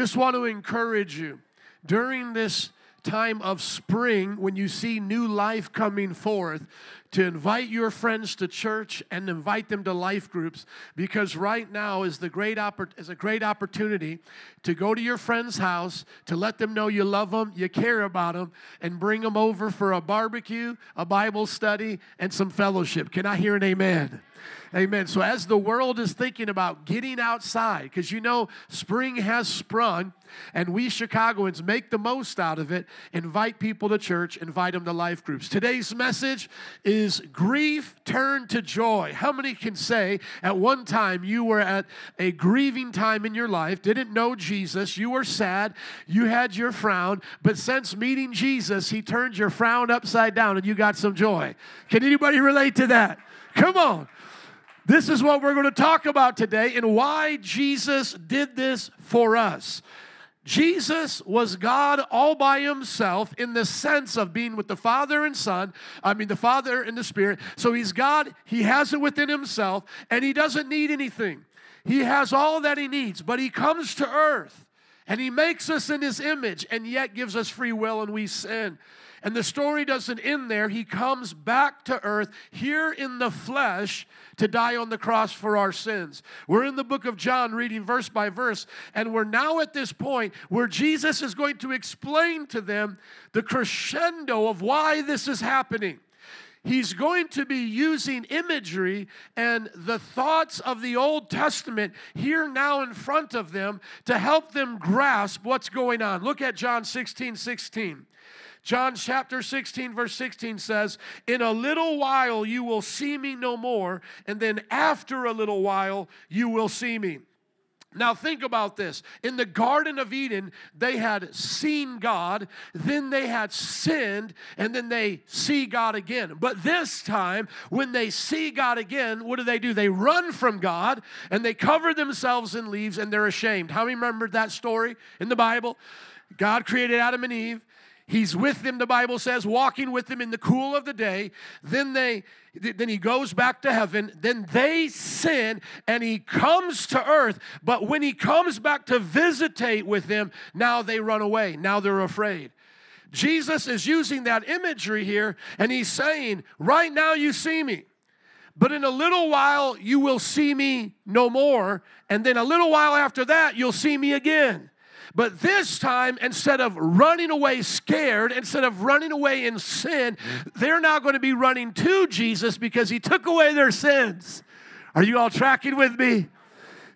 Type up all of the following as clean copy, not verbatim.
Just want to encourage you. During this time of spring, when you see new life coming forth, to invite your friends to church and invite them to life groups, because right now is a great opportunity to go to your friend's house, to let them know you love them, you care about them, and bring them over for a barbecue, a Bible study, and some fellowship. Can I hear an amen? Amen. So as the world is thinking about getting outside, because you know spring has sprung, and we Chicagoans make the most out of it, invite people to church, invite them to life groups. Today's message is grief turned to joy. How many can say at one time you were at a grieving time in your life, didn't know Jesus, you were sad, you had your frown, but since meeting Jesus, he turned your frown upside down and you got some joy. Can anybody relate to that? Come on. This is what we're going to talk about today and why Jesus did this for us. Jesus was God all by himself in the sense of being with the Father and Son. The Father and the Spirit. So he's God, he has it within himself, and he doesn't need anything. He has all that he needs, but he comes to earth, and he makes us in his image, and yet gives us free will, and we sin. And the story doesn't end there. He comes back to earth here in the flesh to die on the cross for our sins. We're in the book of John reading verse by verse, and we're now at this point where Jesus is going to explain to them the crescendo of why this is happening. He's going to be using imagery and the thoughts of the Old Testament here now in front of them to help them grasp what's going on. Look at John 16:16. John chapter 16, verse 16 says, "In a little while you will see me no more, and then after a little while you will see me." Now think about this. In the Garden of Eden, they had seen God, then they had sinned, and then they see God again. But this time, when they see God again, what do? They run from God, and they cover themselves in leaves, and they're ashamed. How many remember that story in the Bible? God created Adam and Eve. He's with them, the Bible says, walking with them in the cool of the day. Then he goes back to heaven. Then they sin, and he comes to earth. But when he comes back to visitate with them, now they run away. Now they're afraid. Jesus is using that imagery here, and he's saying, right now you see me, but in a little while you will see me no more, and then a little while after that you'll see me again. But this time, instead of running away scared, instead of running away in sin, they're now going to be running to Jesus because he took away their sins. Are you all tracking with me?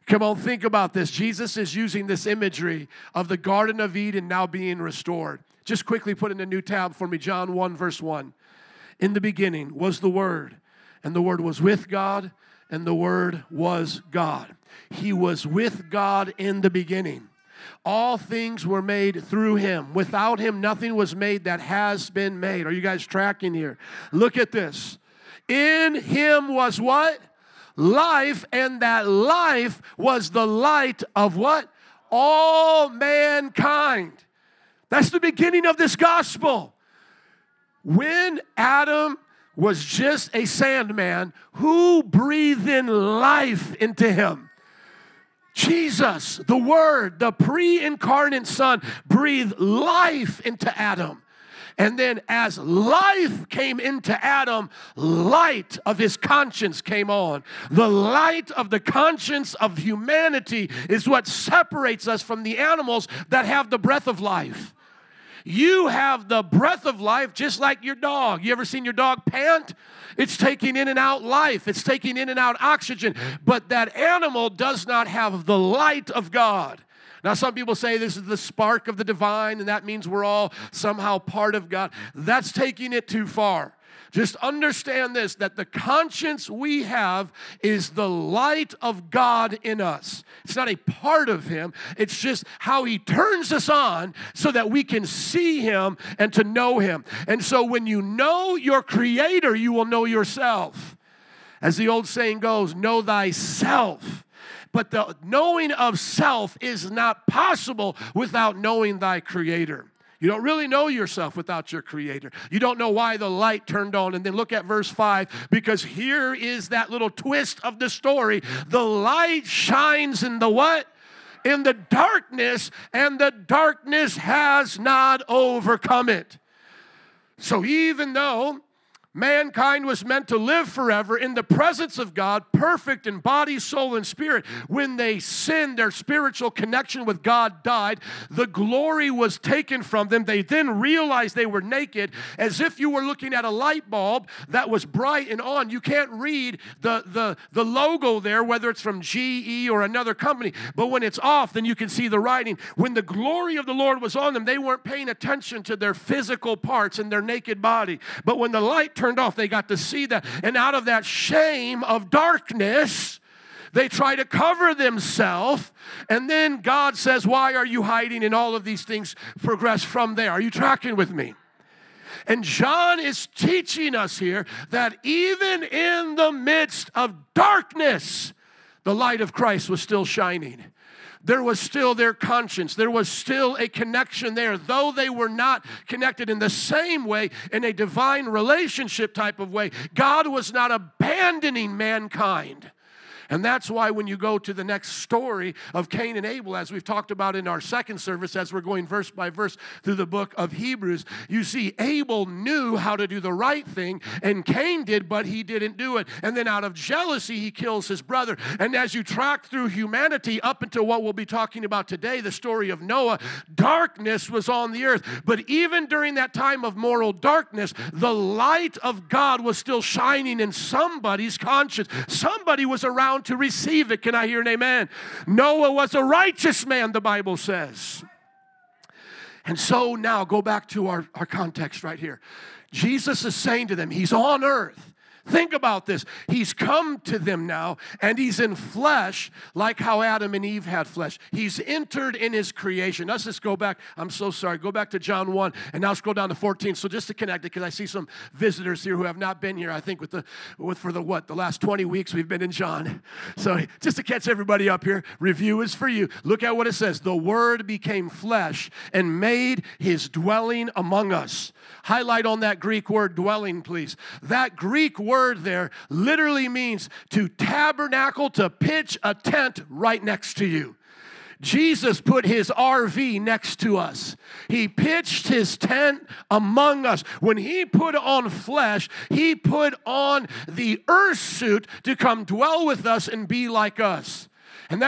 Come on, think about this. Jesus is using this imagery of the Garden of Eden now being restored. Just quickly put in a new tab for me, John 1, verse 1. "In the beginning was the Word, and the Word was with God, and the Word was God." He was with God in the beginning. All things were made through him. Without him, nothing was made that has been made. Are you guys tracking here? Look at this. "In him was" what? "Life, and that life was the light of" what? "All mankind." That's the beginning of this gospel. When Adam was just a sandman, who breathed in life into him? Jesus, the Word, the pre-incarnate Son, breathed life into Adam. And then as life came into Adam, light of his conscience came on. The light of the conscience of humanity is what separates us from the animals that have the breath of life. You have the breath of life just like your dog. You ever seen your dog pant? It's taking in and out life. It's taking in and out oxygen. But that animal does not have the light of God. Now, some people say this is the spark of the divine, and that means we're all somehow part of God. That's taking it too far. Just understand this, that the conscience we have is the light of God in us. It's not a part of him. It's just how he turns us on so that we can see him and to know him. And so when you know your Creator, you will know yourself. As the old saying goes, know thyself. But the knowing of self is not possible without knowing thy Creator. You don't really know yourself without your Creator. You don't know why the light turned on. And then look at verse 5, because here is that little twist of the story. The light shines in the what? in the darkness, and the darkness has not overcome it. So even though mankind was meant to live forever in the presence of God, perfect in body, soul, and spirit, when they sinned, their spiritual connection with God died. The glory was taken from them. They then realized they were naked, as if you were looking at a light bulb that was bright and on. You can't read the logo there, whether it's from GE or another company. But when it's off, then you can see the writing. When the glory of the Lord was on them, they weren't paying attention to their physical parts and their naked body. But when the light turned off, they got to see that. And out of that shame of darkness, they try to cover themselves. And then God says, why are you hiding? And all of these things progress from there. Are you tracking with me? And John is teaching us here that even in the midst of darkness, the light of Christ was still shining. There was still their conscience. There was still a connection there, though they were not connected in the same way, in a divine relationship type of way. God was not abandoning mankind. And that's why when you go to the next story of Cain and Abel, as we've talked about in our second service, as we're going verse by verse through the book of Hebrews, you see Abel knew how to do the right thing, and Cain did, but he didn't do it. And then out of jealousy, he kills his brother. And as you track through humanity up until what we'll be talking about today, the story of Noah, darkness was on the earth. But even during that time of moral darkness, the light of God was still shining in somebody's conscience. Somebody was around to receive it. Can I hear an amen? Noah was a righteous man, the Bible says. And so now go back to our context right here. Jesus is saying to them, he's on earth. Think about this. He's come to them now, and he's in flesh, like how Adam and Eve had flesh. He's entered in his creation. Let's just go back. I'm so sorry. Go back to John 1, and now scroll down to 14. So just to connect it, because I see some visitors here who have not been here, I think, for the last 20 weeks we've been in John. So just to catch everybody up here, review is for you. Look at what it says. The Word became flesh and made his dwelling among us. Highlight on that Greek word, dwelling, please. That Greek word there literally means to tabernacle, to pitch a tent right next to you. Jesus put his RV next to us. He pitched his tent among us. When he put on flesh, he put on the earth suit to come dwell with us and be like us. And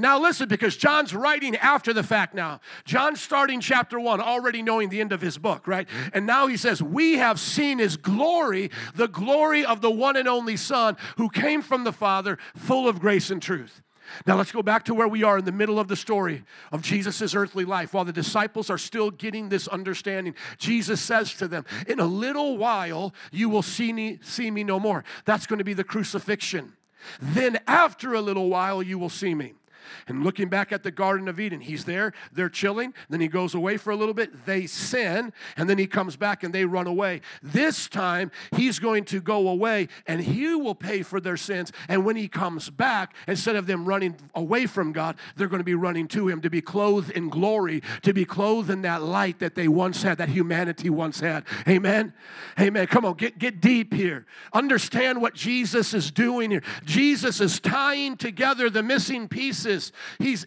now listen, because John's writing after the fact now. John's starting chapter 1, already knowing the end of his book, right? And now he says, we have seen his glory, the glory of the one and only Son who came from the Father, full of grace and truth. Now let's go back to where we are in the middle of the story of Jesus' earthly life. While the disciples are still getting this understanding, Jesus says to them, in a little while you will see me no more. That's going to be the crucifixion. Then after a little while, you will see me. And looking back at the Garden of Eden, he's there, they're chilling, then he goes away for a little bit, they sin, and then he comes back and they run away. This time, he's going to go away and he will pay for their sins. And when he comes back, instead of them running away from God, they're going to be running to him to be clothed in glory, to be clothed in that light that they once had, that humanity once had. Amen? Amen. Come on, get deep here. Understand what Jesus is doing here. Jesus is tying together the missing pieces. He's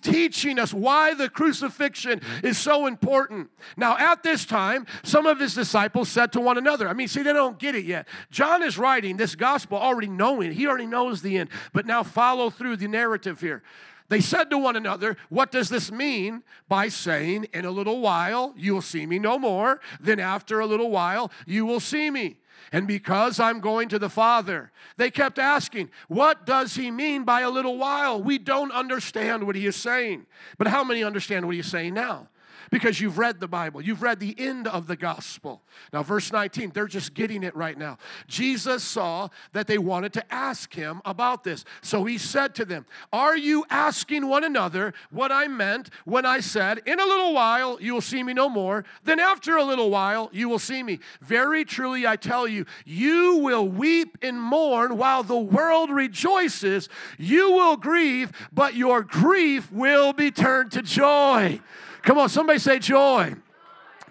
teaching us why the crucifixion is so important. Now, at this time, some of his disciples said to one another, they don't get it yet. John is writing this gospel already knowing. He already knows the end. But now follow through the narrative here. They said to one another, what does this mean by saying, in a little while you will see me no more, then after a little while you will see me? And because I'm going to the Father. They kept asking, what does he mean by a little while? We don't understand what he is saying. But how many understand what he's saying now? Because you've read the Bible. You've read the end of the gospel. Now, verse 19, they're just getting it right now. Jesus saw that they wanted to ask him about this. So he said to them, are you asking one another what I meant when I said, in a little while you will see me no more, then after a little while you will see me? Very truly I tell you, you will weep and mourn while the world rejoices. You will grieve, but your grief will be turned to joy. Come on, somebody say joy.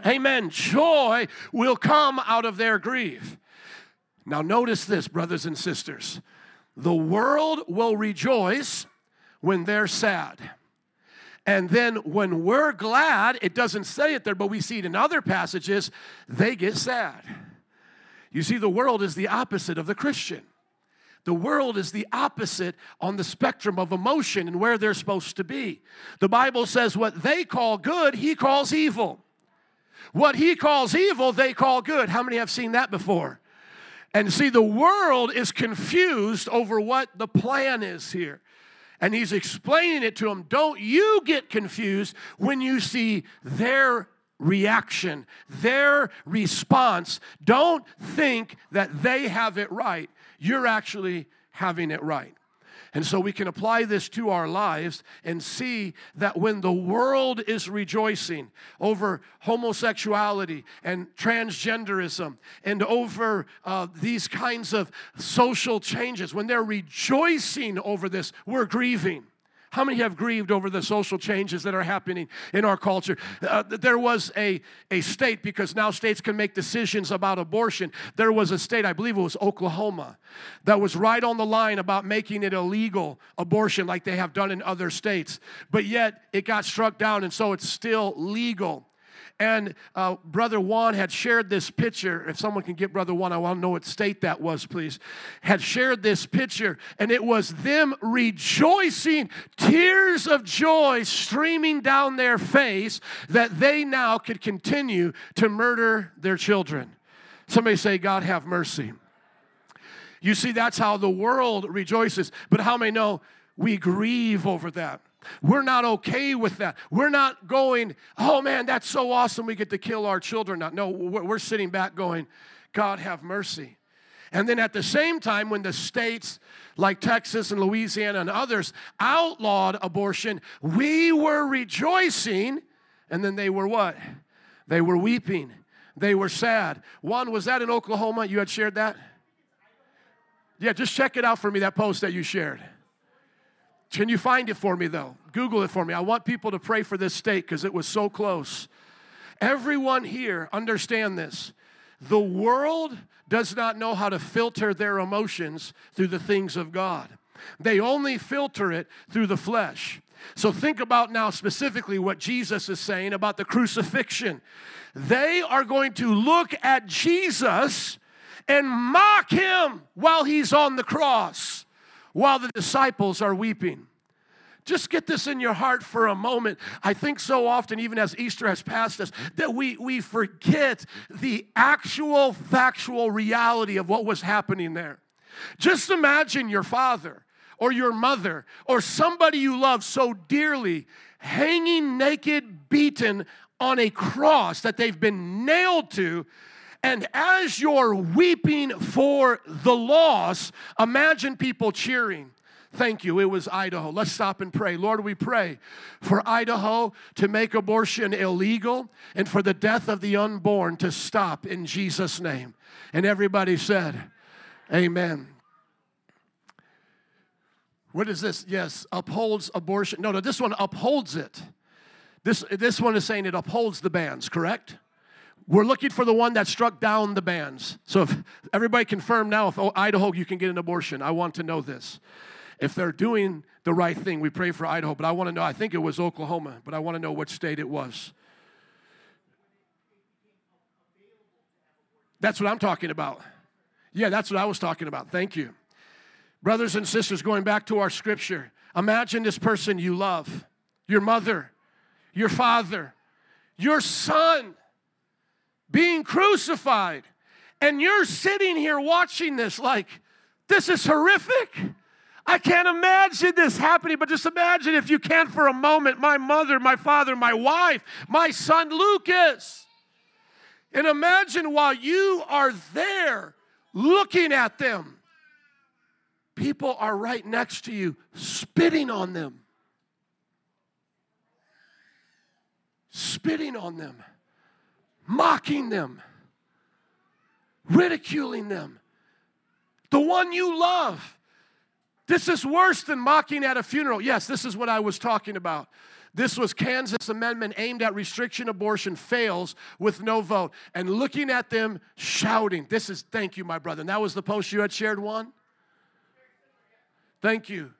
Amen. Joy will come out of their grief. Now notice this, brothers and sisters. The world will rejoice when they're sad. And then when we're glad, it doesn't say it there, but we see it in other passages, they get sad. You see, the world is the opposite of the Christian. The world is the opposite on the spectrum of emotion and where they're supposed to be. The Bible says what they call good, he calls evil. What he calls evil, they call good. How many have seen that before? And see, the world is confused over what the plan is here. And he's explaining it to them. Don't you get confused when you see their reaction, their response. Don't think that they have it right. You're actually having it right. And so we can apply this to our lives and see that when the world is rejoicing over homosexuality and transgenderism and over these kinds of social changes, when they're rejoicing over this, we're grieving. How many have grieved over the social changes that are happening in our culture? There was a state, because now states can make decisions about abortion. There was a state, I believe it was Oklahoma, that was right on the line about making it illegal abortion like they have done in other states. But yet it got struck down, and so it's still legal. And Brother Juan had shared this picture. If someone can get Brother Juan, I want to know what state that was, please. Had shared this picture, and it was them rejoicing, tears of joy streaming down their face that they now could continue to murder their children. Somebody say, God have mercy. You see, that's how the world rejoices. But how many know we grieve over that? We're not okay with that. We're not going, oh man, that's so awesome we get to kill our children. No, we're sitting back going, God have mercy. And then at the same time, when the states like Texas and Louisiana and others outlawed abortion, we were rejoicing, and then they were what? They were weeping. They were sad. Juan, was that in Oklahoma? You had shared that? Yeah, just check it out for me, that post that you shared. Can you find it for me, though? Google it for me. I want people to pray for this state because it was so close. Everyone here, understand this. The world does not know how to filter their emotions through the things of God. They only filter it through the flesh. So think about now specifically what Jesus is saying about the crucifixion. They are going to look at Jesus and mock him while he's on the cross, while the disciples are weeping. Just get this in your heart for a moment. I think so often, even as Easter has passed us, that we forget the actual factual reality of what was happening there. Just imagine your father or your mother or somebody you love so dearly hanging naked, beaten on a cross that they've been nailed to. And as you're weeping for the loss, imagine people cheering. Thank you, it was Idaho. Let's stop and pray. Lord, we pray for Idaho to make abortion illegal and for the death of the unborn to stop in Jesus' name. And everybody said, amen. What is this? Yes, upholds abortion. No, this one upholds it. This one is saying it upholds the bans, correct? We're looking for the one that struck down the bans. So if everybody confirm now, if Idaho, you can get an abortion. I want to know this. If they're doing the right thing, we pray for Idaho. But I want to know, I think it was Oklahoma, but I want to know which state it was. That's what I'm talking about. Yeah, that's what I was talking about. Thank you. Brothers and sisters, going back to our scripture, imagine this person you love, your mother, your father, your son, being crucified, and you're sitting here watching this like, this is horrific. I can't imagine this happening, but just imagine if you can for a moment, my mother, my father, my wife, my son Lucas. And imagine while you are there looking at them, people are right next to you spitting on them. Spitting on them. Mocking them, ridiculing them, the one you love. This is worse than mocking at a funeral. Yes, this is what I was talking about. This was Kansas amendment aimed at restriction abortion fails with no vote. And looking at them shouting, this is, thank you, my brother. And that was the post you had shared, Juan? Thank you.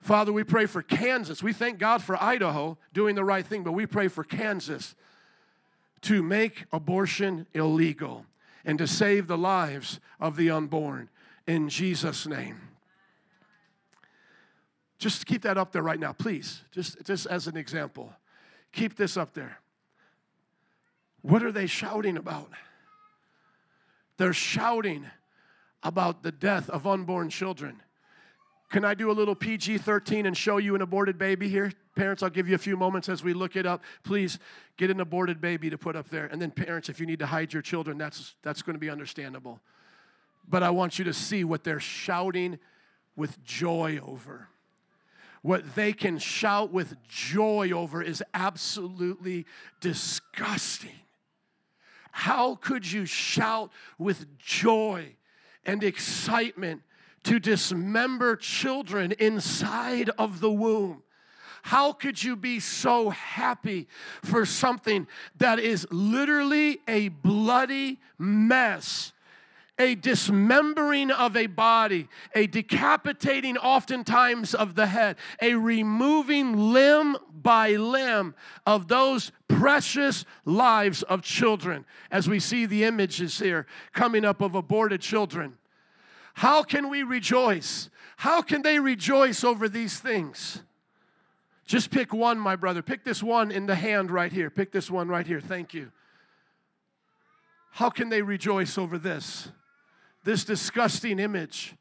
Father, we pray for Kansas. We thank God for Idaho doing the right thing, but we pray for Kansas to make abortion illegal and to save the lives of the unborn in Jesus' name. Just keep that up there right now, please, just as an example. Keep this up there. What are they shouting about? They're shouting about the death of unborn children. Can I do a little PG-13 and show you an aborted baby here? Parents, I'll give you a few moments as we look it up. Please get an aborted baby to put up there. And then parents, if you need to hide your children, that's going to be understandable. But I want you to see what they're shouting with joy over. What they can shout with joy over is absolutely disgusting. How could you shout with joy and excitement to dismember children inside of the womb? How could you be so happy for something that is literally a bloody mess? A dismembering of a body, a decapitating oftentimes of the head, a removing limb by limb of those precious lives of children, as we see the images here coming up of aborted children. How can we rejoice? How can they rejoice over these things? Just pick one, my brother. Pick this one in the hand right here. Pick this one right here. Thank you. How can they rejoice over this? This disgusting image.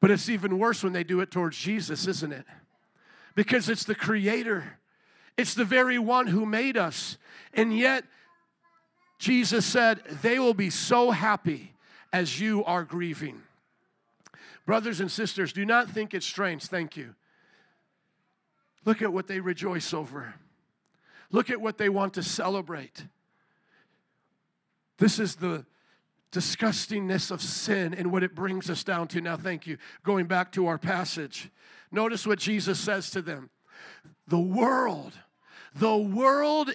But it's even worse when they do it towards Jesus, isn't it? Because it's the Creator. It's the very one who made us. And yet, Jesus said, they will be so happy as you are grieving. Brothers and sisters, do not think it's strange. Thank you. Look at what they rejoice over. Look at what they want to celebrate. This is the disgustingness of sin and what it brings us down to. Now, thank you. Going back to our passage, notice what Jesus says to them. The world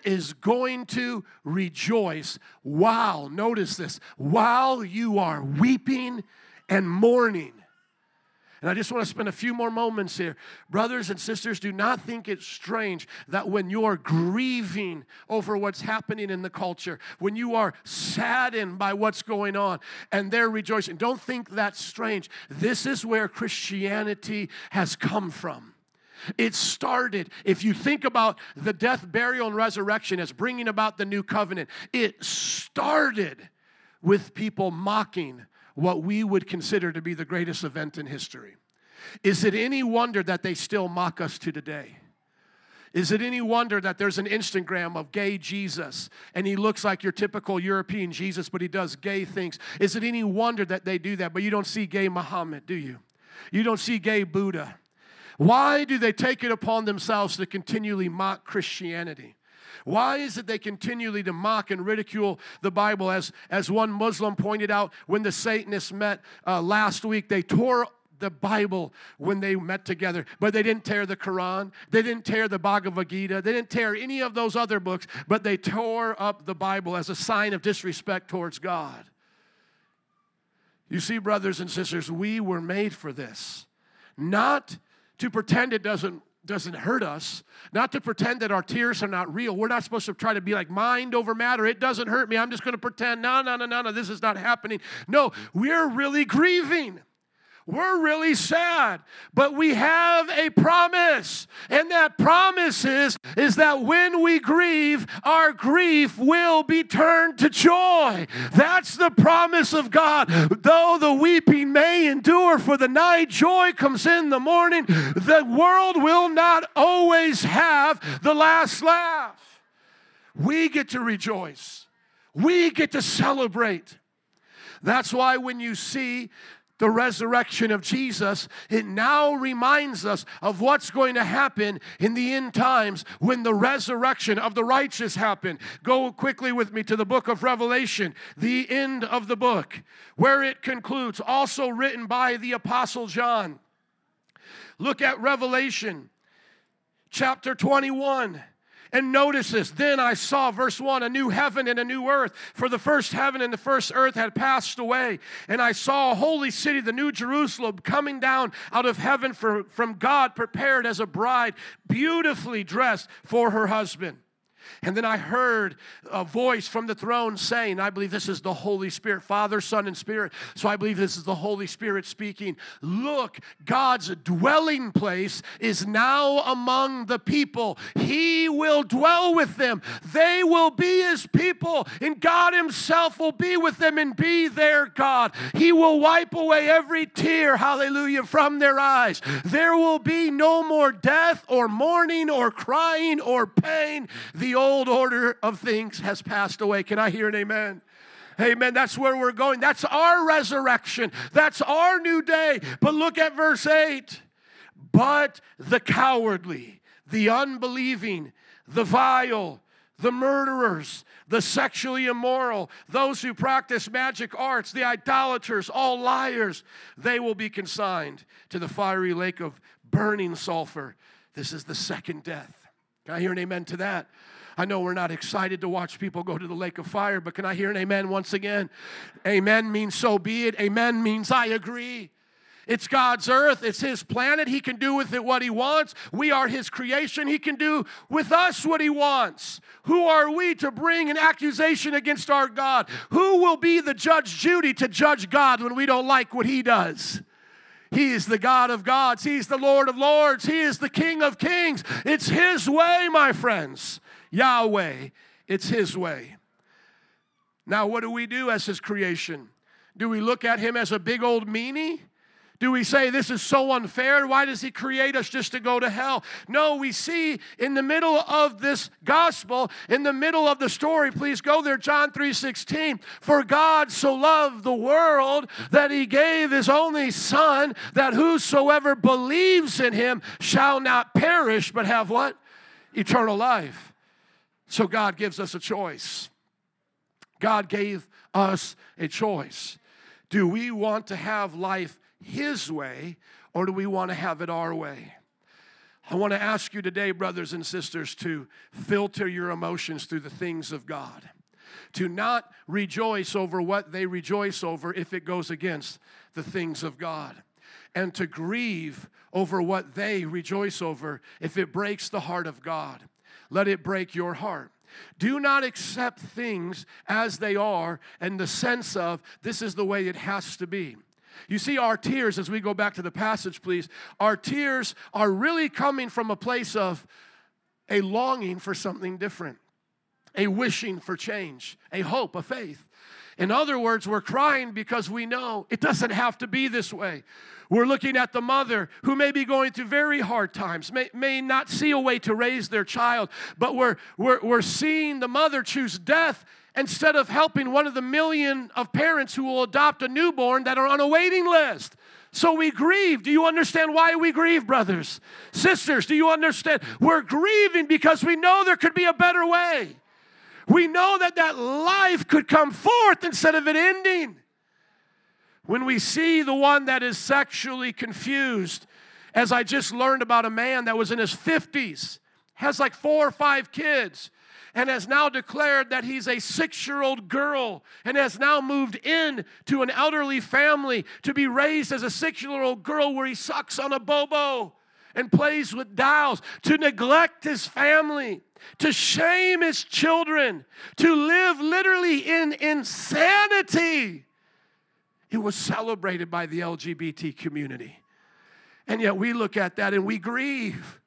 is going to rejoice while, notice this, while you are weeping and mourning. And I just want to spend a few more moments here. Brothers and sisters, do not think it's strange that when you are grieving over what's happening in the culture, when you are saddened by what's going on and they're rejoicing, don't think that's strange. This is where Christianity has come from. It started, if you think about the death, burial, and resurrection as bringing about the new covenant, it started with people mocking what we would consider to be the greatest event in history. Is it any wonder that they still mock us to today? Is it any wonder that there's an Instagram of gay Jesus and he looks like your typical European Jesus, but he does gay things? Is it any wonder that they do that? But you don't see gay Muhammad, do you? You don't see gay Buddha. Why do they take it upon themselves to continually mock Christianity? Why is it they continually to mock and ridicule the Bible? As one Muslim pointed out, when the Satanists met last week, they tore the Bible when they met together, but they didn't tear the Quran. They didn't tear the Bhagavad Gita. They didn't tear any of those other books, but they tore up the Bible as a sign of disrespect towards God. You see, brothers and sisters, we were made for this, not to pretend it doesn't hurt us, not to pretend that our tears are not real. We're not supposed to try to be like mind over matter. It doesn't hurt me. I'm just going to pretend, no, this is not happening. No, we're really grieving. We're really sad, but we have a promise, and that promise is that when we grieve, our grief will be turned to joy. That's the promise of God. Though the weeping may endure for the night, joy comes in the morning. The world will not always have the last laugh. We get to rejoice. We get to celebrate. That's why when you see the resurrection of Jesus, it now reminds us of what's going to happen in the end times when the resurrection of the righteous happen. Go quickly with me to the book of Revelation, the end of the book, where it concludes, also written by the Apostle John. Look at Revelation chapter 21. And notice this. Then I saw, verse 1, a new heaven and a new earth. For the first heaven and the first earth had passed away. And I saw a holy city, the new Jerusalem, coming down out of heaven from God, prepared as a bride, beautifully dressed for her husband. And then I heard a voice from the throne saying, I believe this is the Holy Spirit, Father, Son, and Spirit. So I believe this is the Holy Spirit speaking. Look, God's dwelling place is now among the people. He will dwell with them. They will be His people, and God Himself will be with them and be their God. He will wipe away every tear, hallelujah, from their eyes. There will be no more death or mourning or crying or pain. The old order of things has passed away. Can I hear an amen? Amen. That's where we're going. That's our resurrection. That's our new day. But look at verse 8. But the cowardly, the unbelieving, the vile, the murderers, the sexually immoral, those who practice magic arts, the idolaters, all liars, they will be consigned to the fiery lake of burning sulfur. This is the second death. Can I hear an amen to that? I know we're not excited to watch people go to the lake of fire, but can I hear an amen once again? Amen means so be it. Amen means I agree. It's God's earth. It's His planet. He can do with it what He wants. We are His creation. He can do with us what He wants. Who are we to bring an accusation against our God? Who will be the Judge Judy to judge God when we don't like what He does? He is the God of gods. He is the Lord of lords. He is the King of kings. It's His way, my friends. Yahweh, it's His way. Now, what do we do as His creation? Do we look at Him as a big old meanie? Do we say, this is so unfair? Why does He create us just to go to hell? No, we see in the middle of this gospel, in the middle of the story, please go there, John 3:16. For God so loved the world that He gave His only Son, that whosoever believes in Him shall not perish, but have what? Eternal life. So God gives us a choice. God gave us a choice. Do we want to have life His way, or do we want to have it our way? I want to ask you today, brothers and sisters, to filter your emotions through the things of God, to not rejoice over what they rejoice over if it goes against the things of God, and to grieve over what they rejoice over if it breaks the heart of God. Let it break your heart. Do not accept things as they are in the sense of this is the way it has to be. You see, our tears, as we go back to the passage, please, our tears are really coming from a place of a longing for something different, a wishing for change, a hope, a faith. In other words, we're crying because we know it doesn't have to be this way. We're looking at the mother who may be going through very hard times, may not see a way to raise their child, but we're seeing the mother choose death instead of helping one of the million of parents who will adopt a newborn that are on a waiting list. So we grieve. Do you understand why we grieve, brothers? Sisters, do you understand? We're grieving because we know there could be a better way. We know that life could come forth instead of it ending. When we see the one that is sexually confused, as I just learned about a man that was in his 50s, has like 4 or 5 kids, and has now declared that he's a 6-year-old girl and has now moved in to an elderly family to be raised as a 6-year-old girl where he sucks on a bobo and plays with dolls, to neglect his family, to shame his children, to live literally in insanity. It was celebrated by the LGBT community. And yet we look at that and we grieve.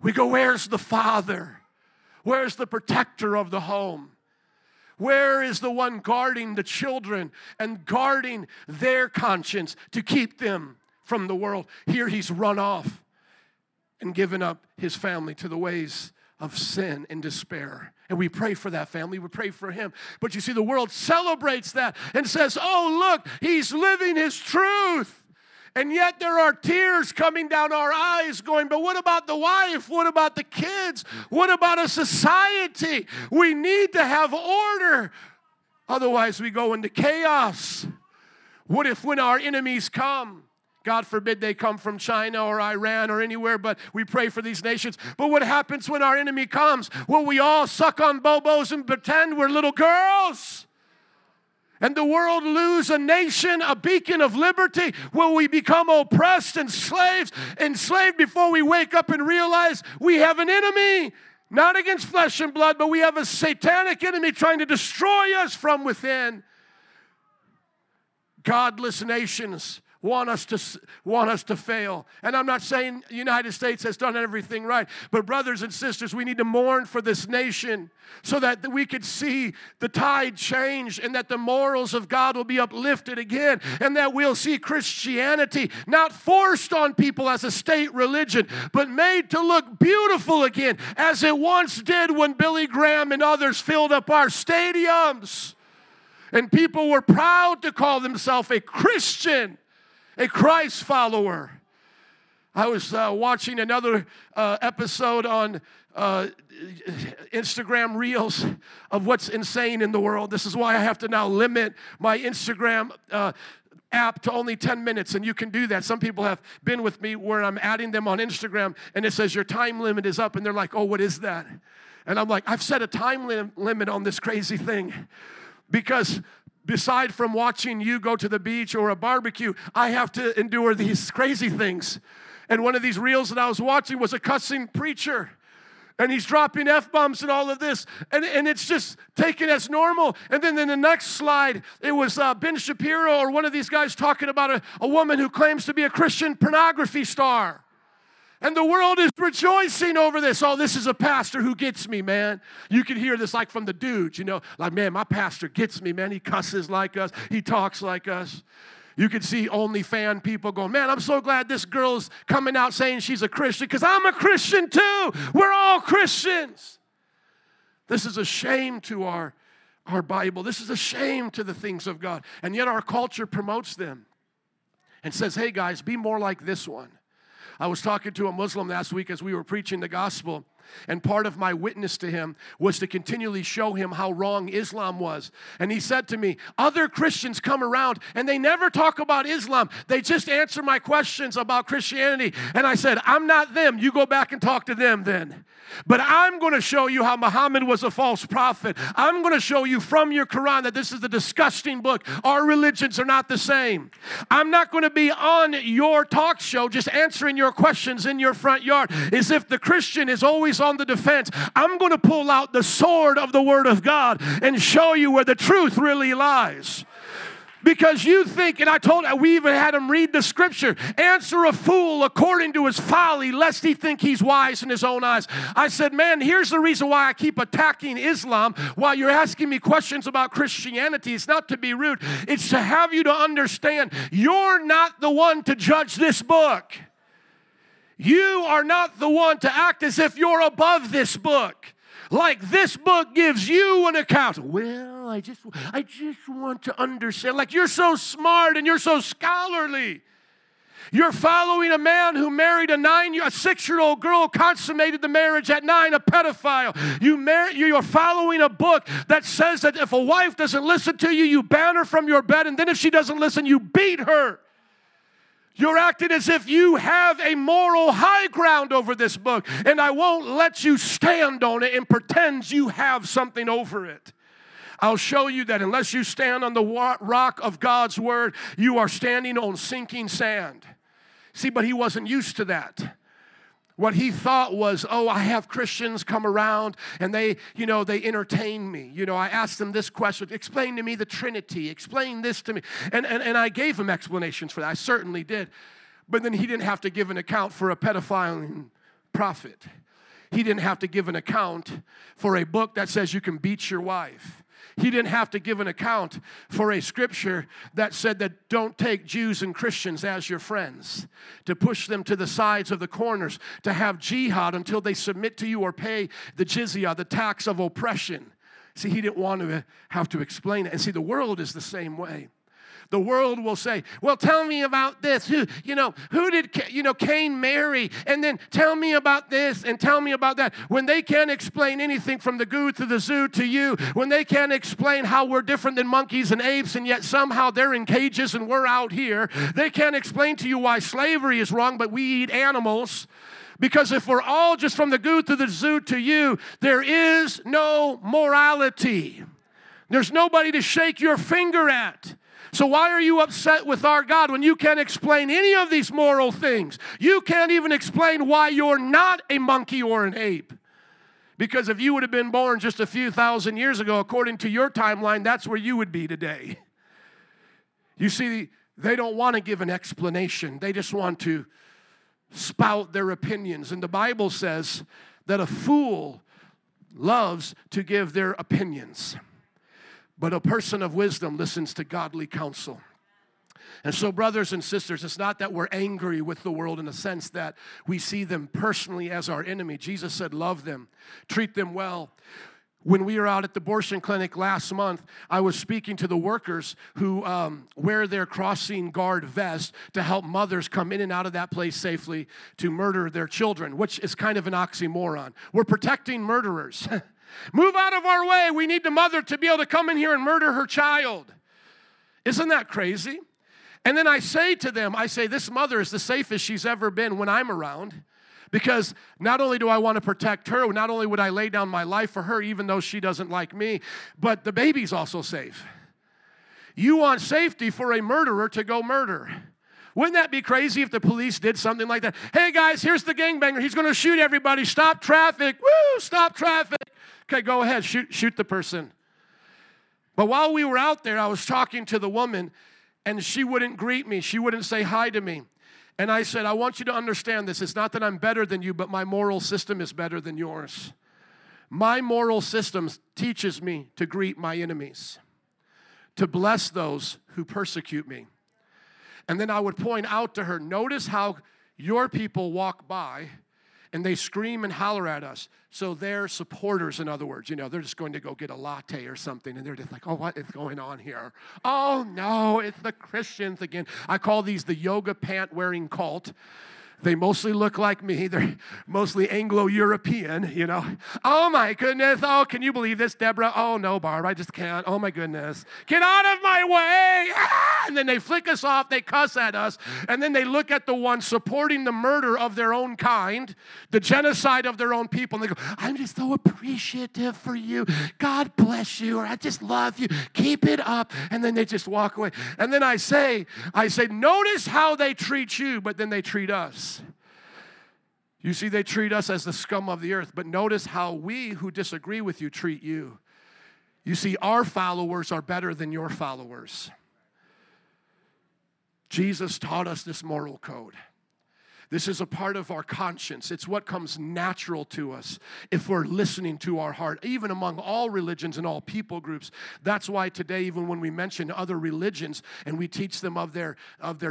We go, where's the father? Where's the protector of the home? Where is the one guarding the children and guarding their conscience to keep them from the world? Here he's run off and given up his family to the ways of sin and despair. And we pray for that family. We pray for him. But you see, the world celebrates that and says, oh, look, he's living his truth. And yet there are tears coming down our eyes going, but what about the wife? What about the kids? What about a society? We need to have order. Otherwise, we go into chaos. What if when our enemies come, God forbid they come from China or Iran or anywhere, but we pray for these nations. But what happens when our enemy comes? Will we all suck on bobos and pretend we're little girls? And the world lose a nation, a beacon of liberty? Will we become oppressed and enslaved before we wake up and realize we have an enemy? Not against flesh and blood, but we have a satanic enemy trying to destroy us from within. Godless nations want us to fail. And I'm not saying the United States has done everything right, but brothers and sisters, we need to mourn for this nation so that we could see the tide change and that the morals of God will be uplifted again and that we'll see Christianity not forced on people as a state religion, but made to look beautiful again as it once did when Billy Graham and others filled up our stadiums. And people were proud to call themselves a Christian, a Christ follower. I was watching another episode on Instagram Reels of what's insane in the world. This is why I have to now limit my Instagram app to only 10 minutes, and you can do that. Some people have been with me where I'm adding them on Instagram, and it says your time limit is up, and they're like, oh, what is that? And I'm like, I've set a time limit on this crazy thing. Because beside from watching you go to the beach or a barbecue, I have to endure these crazy things. And one of these reels that I was watching was a cussing preacher. And he's dropping F-bombs and all of this. And it's just taken as normal. And then in the next slide, it was Ben Shapiro or one of these guys talking about a woman who claims to be a Christian pornography star. And the world is rejoicing over this. Oh, this is a pastor who gets me, man. You can hear this like from the dudes, you know. Like, man, my pastor gets me, man. He cusses like us. He talks like us. You can see OnlyFans people going, man, I'm so glad this girl's coming out saying she's a Christian because I'm a Christian too. We're all Christians. This is a shame to our Bible. This is a shame to the things of God. And yet our culture promotes them and says, hey, guys, be more like this one. I was talking to a Muslim last week as we were preaching the gospel, and part of my witness to him was to continually show him how wrong Islam was. And he said to me, other Christians come around and they never talk about Islam. They just answer my questions about Christianity. And I said, I'm not them. You go back and talk to them then. But I'm going to show you how Muhammad was a false prophet. I'm going to show you from your Quran that this is a disgusting book. Our religions are not the same. I'm not going to be on your talk show just answering your questions in your front yard as if the Christian is always on the defense. I'm going to pull out the sword of the Word of God and show you where the truth really lies. Because you think, and I told, we even had him read the scripture, answer a fool according to his folly, lest he think he's wise in his own eyes. I said, man, here's the reason why I keep attacking Islam while you're asking me questions about Christianity. It's not to be rude. It's to have you to understand you're not the one to judge this book. You are not the one to act as if you're above this book. Like this book gives you an account. Well, I just want to understand. Like you're so smart and you're so scholarly. You're following a man who married a 6-year-old girl, consummated the marriage at 9, a pedophile. You're following a book that says that if a wife doesn't listen to you, you ban her from your bed, and then if she doesn't listen, you beat her. You're acting as if you have a moral high ground over this book, and I won't let you stand on it and pretend you have something over it. I'll show you that unless you stand on the rock of God's word, you are standing on sinking sand. See, but he wasn't used to that. What he thought was, oh, I have Christians come around and they entertain me. You know, I asked them this question, explain to me the Trinity, explain this to me. And I gave him explanations for that. I certainly did. But then he didn't have to give an account for a pedophile prophet. He didn't have to give an account for a book that says you can beat your wife. He didn't have to give an account for a scripture that said that don't take Jews and Christians as your friends, to push them to the sides of the corners, to have jihad until they submit to you or pay the jizya, the tax of oppression. See, he didn't want to have to explain it. And see, the world is the same way. The world will say, well, tell me about this. Who did Cain marry? And then tell me about this and tell me about that. When they can't explain anything from the goo to the zoo to you, when they can't explain how we're different than monkeys and apes and yet somehow they're in cages and we're out here, they can't explain to you why slavery is wrong, but we eat animals. Because if we're all just from the goo to the zoo to you, there is no morality. There's nobody to shake your finger at. So why are you upset with our God when you can't explain any of these moral things? You can't even explain why you're not a monkey or an ape. Because if you would have been born just a few thousand years ago, according to your timeline, that's where you would be today. You see, they don't want to give an explanation. They just want to spout their opinions. And the Bible says that a fool loves to give their opinions. But a person of wisdom listens to godly counsel. And so, brothers and sisters, it's not that we're angry with the world in the sense that we see them personally as our enemy. Jesus said, love them, treat them well. When we were out at the abortion clinic last month, I was speaking to the workers who wear their crossing guard vest to help mothers come in and out of that place safely to murder their children, which is kind of an oxymoron. We're protecting murderers. Move out of our way. We need the mother to be able to come in here and murder her child. Isn't that crazy? And then I say to them, this mother is the safest she's ever been when I'm around. Because not only do I want to protect her, not only would I lay down my life for her, even though she doesn't like me, but the baby's also safe. You want safety for a murderer to go murder. Wouldn't that be crazy if the police did something like that? Hey, guys, here's the gangbanger. He's going to shoot everybody. Stop traffic. Woo, stop traffic. Okay, go ahead. Shoot the person. But while we were out there, I was talking to the woman, and she wouldn't greet me. She wouldn't say hi to me. And I said, I want you to understand this. It's not that I'm better than you, but my moral system is better than yours. My moral system teaches me to greet my enemies, to bless those who persecute me. And then I would point out to her, notice how your people walk by and they scream and holler at us. So they're supporters, in other words. They're just going to go get a latte or something, and they're just like, oh, what is going on here? Oh, no, it's the Christians again. I call these the yoga pant-wearing cult. They mostly look like me. They're mostly Anglo-European, Oh, my goodness. Oh, can you believe this, Deborah? Oh, no, Barb, I just can't. Oh, my goodness. Get out of my way. Ah! And then they flick us off. They cuss at us. And then they look at the one supporting the murder of their own kind, the genocide of their own people, and they go, I'm just so appreciative for you. God bless you, or I just love you. Keep it up. And then they just walk away. And then I say, notice how they treat you, but then they treat us. You see, they treat us as the scum of the earth, but notice how we who disagree with you treat you. You see, our followers are better than your followers. Jesus taught us this moral code. This is a part of our conscience. It's what comes natural to us if we're listening to our heart, even among all religions and all people groups. That's why today, even when we mention other religions and we teach them of their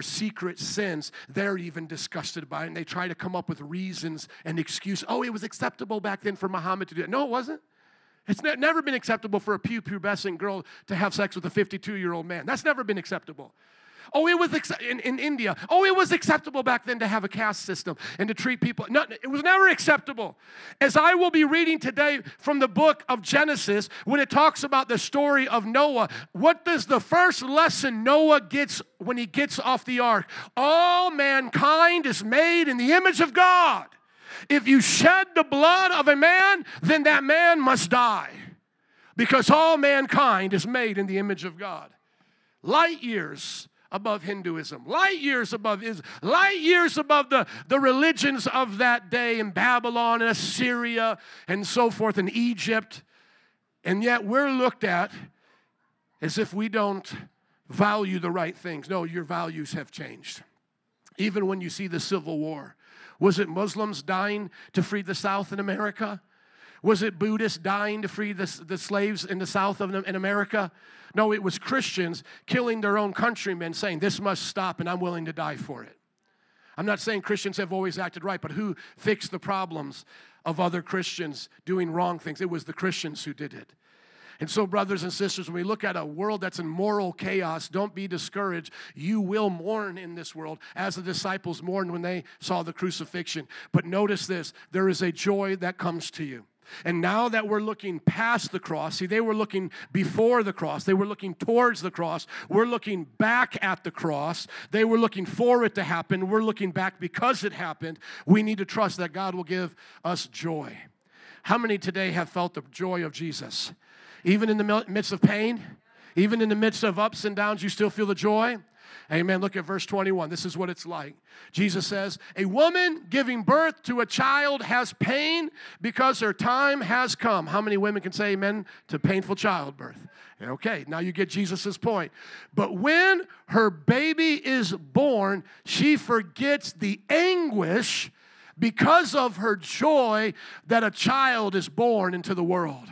secret sins, they're even disgusted by it, and they try to come up with reasons and excuses. Oh, it was acceptable back then for Muhammad to do that. No, it wasn't. It's never been acceptable for a pubescent girl to have sex with a 52-year-old man. That's never been acceptable. Oh, it was in India. Oh, it was acceptable back then to have a caste system and to treat people. No, it was never acceptable. As I will be reading today from the book of Genesis, when it talks about the story of Noah, what does the first lesson Noah gets when he gets off the ark? All mankind is made in the image of God. If you shed the blood of a man, then that man must die, because all mankind is made in the image of God. Light years above Hinduism, light years above Islam, light years above the religions of that day in Babylon and Assyria and so forth, in Egypt. And yet we're looked at as if we don't value the right things. No, your values have changed. Even when you see the Civil War, was it Muslims dying to free the South in America? Was it Buddhists dying to free the slaves in the South in America? No, it was Christians killing their own countrymen, saying, this must stop, and I'm willing to die for it. I'm not saying Christians have always acted right, but who fixed the problems of other Christians doing wrong things? It was the Christians who did it. And so, brothers and sisters, when we look at a world that's in moral chaos, don't be discouraged. You will mourn in this world as the disciples mourned when they saw the crucifixion. But notice this, there is a joy that comes to you. And now that we're looking past the cross, see, they were looking before the cross. They were looking towards the cross. We're looking back at the cross. They were looking for it to happen. We're looking back because it happened. We need to trust that God will give us joy. How many today have felt the joy of Jesus? Even in the midst of pain, even in the midst of ups and downs, you still feel the joy? Amen. Look at verse 21. This is what it's like. Jesus says, a woman giving birth to a child has pain because her time has come. How many women can say amen to painful childbirth? Okay, now you get Jesus' point. But when her baby is born, she forgets the anguish because of her joy that a child is born into the world.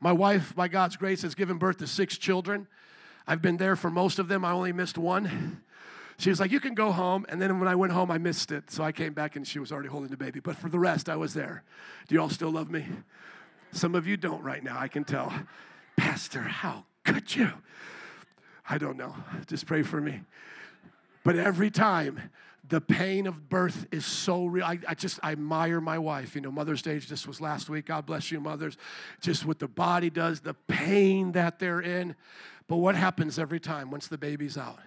My wife, by God's grace, has given birth to 6 children. I've been there for most of them. I only missed 1. She was like, you can go home. And then when I went home, I missed it. So I came back, and she was already holding the baby. But for the rest, I was there. Do you all still love me? Some of you don't right now, I can tell. Pastor, how could you? I don't know. Just pray for me. But every time, the pain of birth is so real. I admire my wife. You know, Mother's Day just was last week. God bless you, mothers. Just what the body does, the pain that they're in. But what happens every time once the baby's out?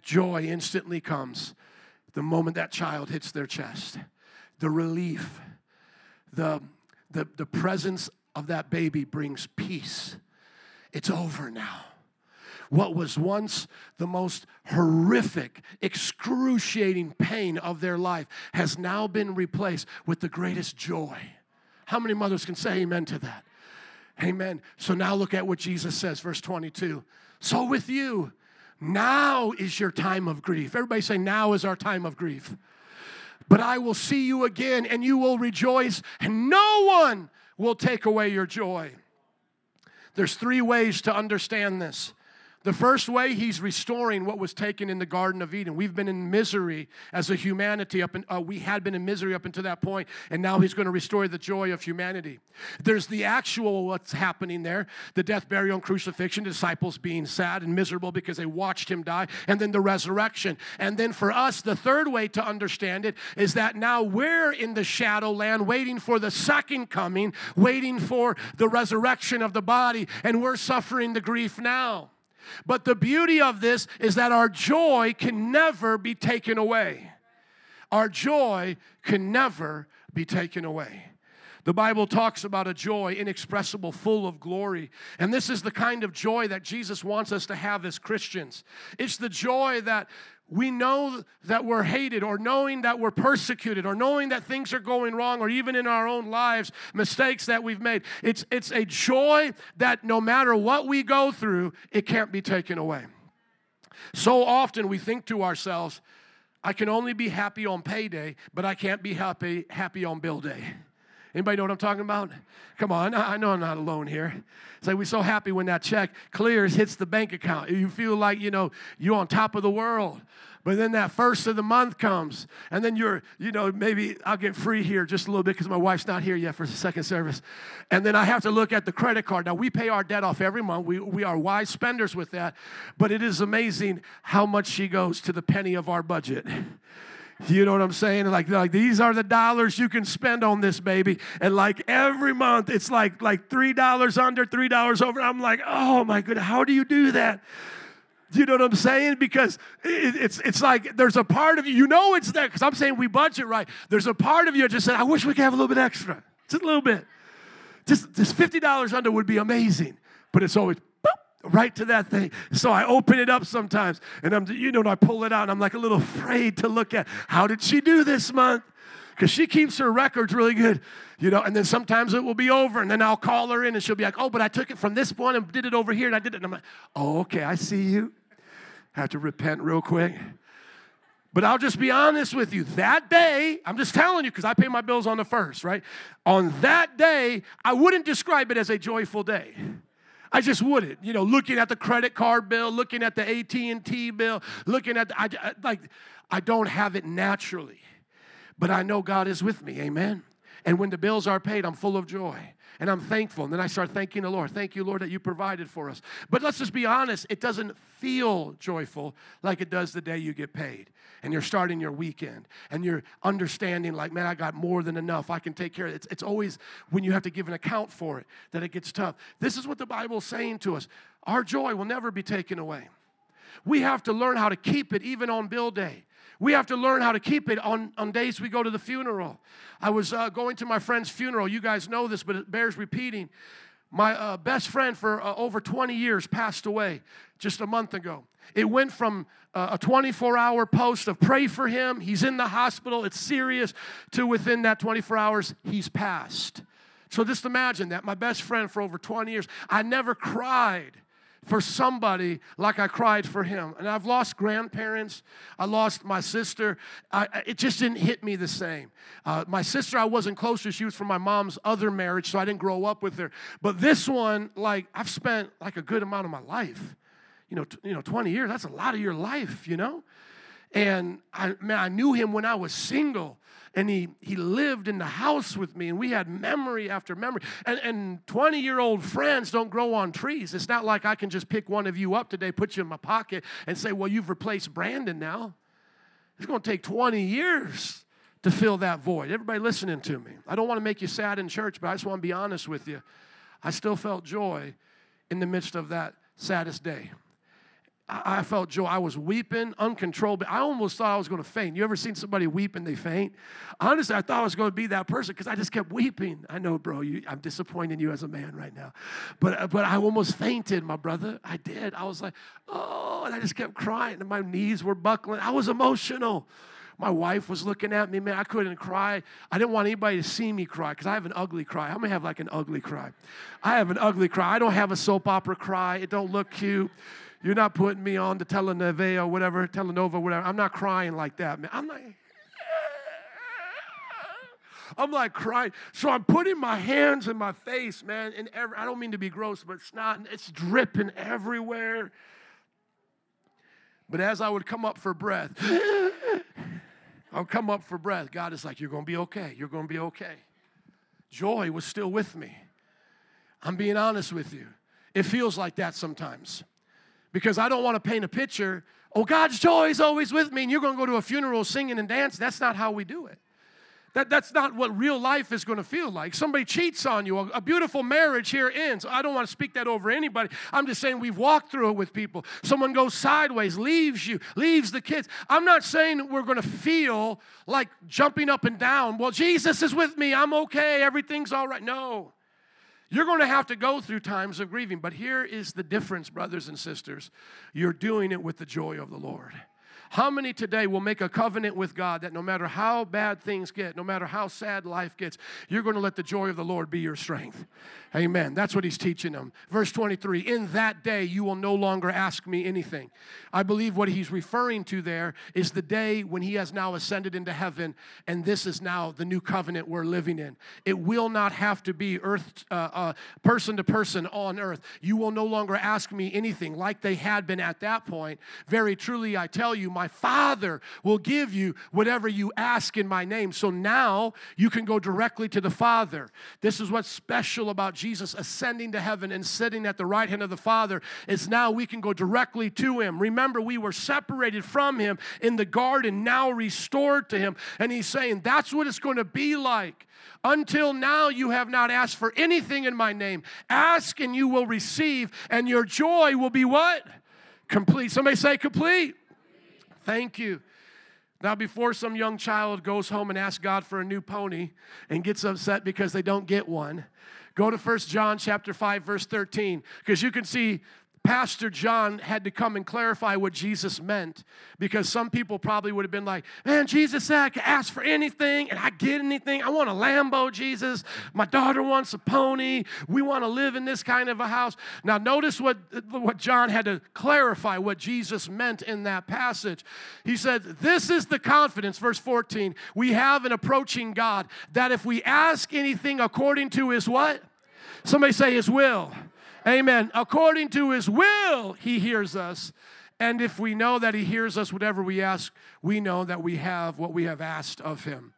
Joy instantly comes the moment that child hits their chest. The relief, the presence of that baby brings peace. It's over now. What was once the most horrific, excruciating pain of their life has now been replaced with the greatest joy. How many mothers can say amen to that? Amen. So now look at what Jesus says, verse 22. So with you, now is your time of grief. Everybody say, now is our time of grief. But I will see you again, and you will rejoice, and no one will take away your joy. There's 3 ways to understand this. The first way, he's restoring what was taken in the Garden of Eden. We've been in misery as a humanity we had been in misery up until that point, and now he's going to restore the joy of humanity. There's the actual what's happening there, the death, burial, and crucifixion, disciples being sad and miserable because they watched him die, and then the resurrection. And then for us, the 3rd way to understand it is that now we're in the shadow land waiting for the 2nd coming, waiting for the resurrection of the body, and we're suffering the grief now. But the beauty of this is that our joy can never be taken away. Our joy can never be taken away. The Bible talks about a joy inexpressible, full of glory. And this is the kind of joy that Jesus wants us to have as Christians. It's the joy that we know that we're hated, or knowing that we're persecuted, or knowing that things are going wrong, or even in our own lives, mistakes that we've made. It's a joy that no matter what we go through, it can't be taken away. So often we think to ourselves, I can only be happy on payday, but I can't be happy on bill day. Anybody know what I'm talking about? Come on, I know I'm not alone here. It's like we're so happy when that check clears, hits the bank account. You feel like, you know, you're on top of the world. But then that first of the month comes, and then you're, you know, maybe I'll get free here just a little bit because my wife's not here yet for the 2nd service. And then I have to look at the credit card. Now, we pay our debt off every month. We are wise spenders with that. But it is amazing how much she goes to the penny of our budget. You know what I'm saying? Like these are the dollars you can spend on this baby. And like every month, it's like $3 under, $3 over. I'm like, oh my goodness, how do you do that? You know what I'm saying? Because it's like there's a part of you, you know it's there, because I'm saying we budget right. There's a part of you that just said, I wish we could have a little bit extra. Just a little bit. Just $50 under would be amazing. But it's always right to that thing. So I open it up sometimes, and I pull it out, and I'm like a little afraid to look at. How did she do this month? Because she keeps her records really good, you know, and then sometimes it will be over, and then I'll call her in, and she'll be like, oh, but I took it from this one and did it over here, and I did it. And I'm like, oh, okay, I see you. I have to repent real quick. But I'll just be honest with you. That day, I'm just telling you because I pay my bills on the 1st, right? On that day, I wouldn't describe it as a joyful day. I just wouldn't, you know, looking at the credit card bill, looking at the AT&T bill, looking at, I don't have it naturally, but I know God is with me, amen? And when the bills are paid, I'm full of joy. And I'm thankful. And then I start thanking the Lord. Thank you, Lord, that you provided for us. But let's just be honest. It doesn't feel joyful like it does the day you get paid. And you're starting your weekend. And you're understanding like, man, I got more than enough. I can take care of it. It's always when you have to give an account for it that it gets tough. This is what the Bible's saying to us. Our joy will never be taken away. We have to learn how to keep it even on bill day. We have to learn how to keep it on days we go to the funeral. I was going to my friend's funeral. You guys know this, but it bears repeating. My best friend for over 20 years passed away just a month ago. It went from a 24-hour post of pray for him, he's in the hospital, it's serious, to within that 24 hours, he's passed. So just imagine that. My best friend for over 20 years. I never cried for somebody like I cried for him. And I've lost grandparents. I lost my sister. It just didn't hit me the same. My sister, I wasn't close to. She was from my mom's other marriage, so I didn't grow up with her. But this one, like, I've spent, like, a good amount of my life. You know, 20 years, that's a lot of your life, you know? And, I knew him when I was single. And he lived in the house with me, and we had memory after memory. And 20-year-old friends don't grow on trees. It's not like I can just pick one of you up today, put you in my pocket, and say, well, you've replaced Brandon now. It's going to take 20 years to fill that void. Everybody listening to me. I don't want to make you sad in church, but I just want to be honest with you. I still felt joy in the midst of that saddest day. I felt joy. I was weeping uncontrollably. I almost thought I was going to faint. You ever seen somebody weep and they faint? Honestly, I thought I was going to be that person because I just kept weeping. I know, bro, I'm disappointing you as a man right now. But I almost fainted, my brother. I did. I was like, oh, and I just kept crying, and my knees were buckling. I was emotional. My wife was looking at me, man. I couldn't cry. I didn't want anybody to see me cry because I have an ugly cry. How many have like an ugly cry? I have an ugly cry. I don't have a soap opera cry. It don't look cute. You're not putting me on the telenova, whatever. I'm not crying like that, man. I'm like crying. So I'm putting my hands in my face, man. And I don't mean to be gross, but it's dripping everywhere. But as I would come up for breath, God is like, you're going to be okay. You're going to be okay. Joy was still with me. I'm being honest with you. It feels like that sometimes. Because I don't want to paint a picture, oh, God's joy is always with me, and you're going to go to a funeral singing and dancing. That's not how we do it. That's not what real life is going to feel like. Somebody cheats on you. A beautiful marriage here ends. I don't want to speak that over anybody. I'm just saying we've walked through it with people. Someone goes sideways, leaves you, leaves the kids. I'm not saying we're going to feel like jumping up and down. Well, Jesus is with me. I'm okay. Everything's all right. No. You're going to have to go through times of grieving. But here is the difference, brothers and sisters. You're doing it with the joy of the Lord. How many today will make a covenant with God that no matter how bad things get, no matter how sad life gets, you're going to let the joy of the Lord be your strength? Amen. That's what he's teaching them. Verse 23, in that day you will no longer ask me anything. I believe what he's referring to there is the day when he has now ascended into heaven, and this is now the new covenant we're living in. It will not have to be person to person on earth. You will no longer ask me anything like they had been at that point. Very truly, I tell you, my Father will give you whatever you ask in my name. So now you can go directly to the Father. This is what's special about Jesus ascending to heaven and sitting at the right hand of the Father, is now we can go directly to him. Remember, we were separated from him in the garden, now restored to him. And he's saying, that's what it's going to be like. Until now you have not asked for anything in my name. Ask and you will receive, and your joy will be what? Complete. Somebody say complete. Thank you. Now, before some young child goes home and asks God for a new pony and gets upset because they don't get one, go to 1 John chapter 5, verse 13, because you can see Pastor John had to come and clarify what Jesus meant, because some people probably would have been like, man, Jesus said I could ask for anything and I get anything. I want a Lambo, Jesus. My daughter wants a pony. We want to live in this kind of a house. Now, notice what John had to clarify what Jesus meant in that passage. He said, this is the confidence, verse 14, we have in approaching God, that if we ask anything according to his what? Somebody say his will. Amen. According to his will, he hears us. And if we know that he hears us, whatever we ask, we know that we have what we have asked of him.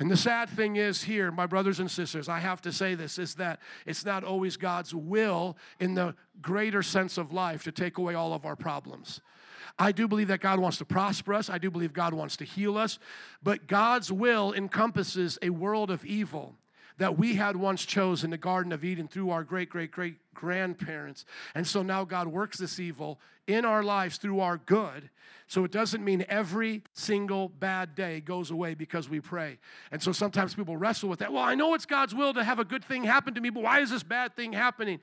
And the sad thing is here, my brothers and sisters, I have to say this, is that it's not always God's will in the greater sense of life to take away all of our problems. I do believe that God wants to prosper us. I do believe God wants to heal us. But God's will encompasses a world of evil that we had once chose in the Garden of Eden through our great-great-great-grandparents. And so now God works this evil in our lives through our good. So it doesn't mean every single bad day goes away because we pray. And so sometimes people wrestle with that. Well, I know it's God's will to have a good thing happen to me, but why is this bad thing happening?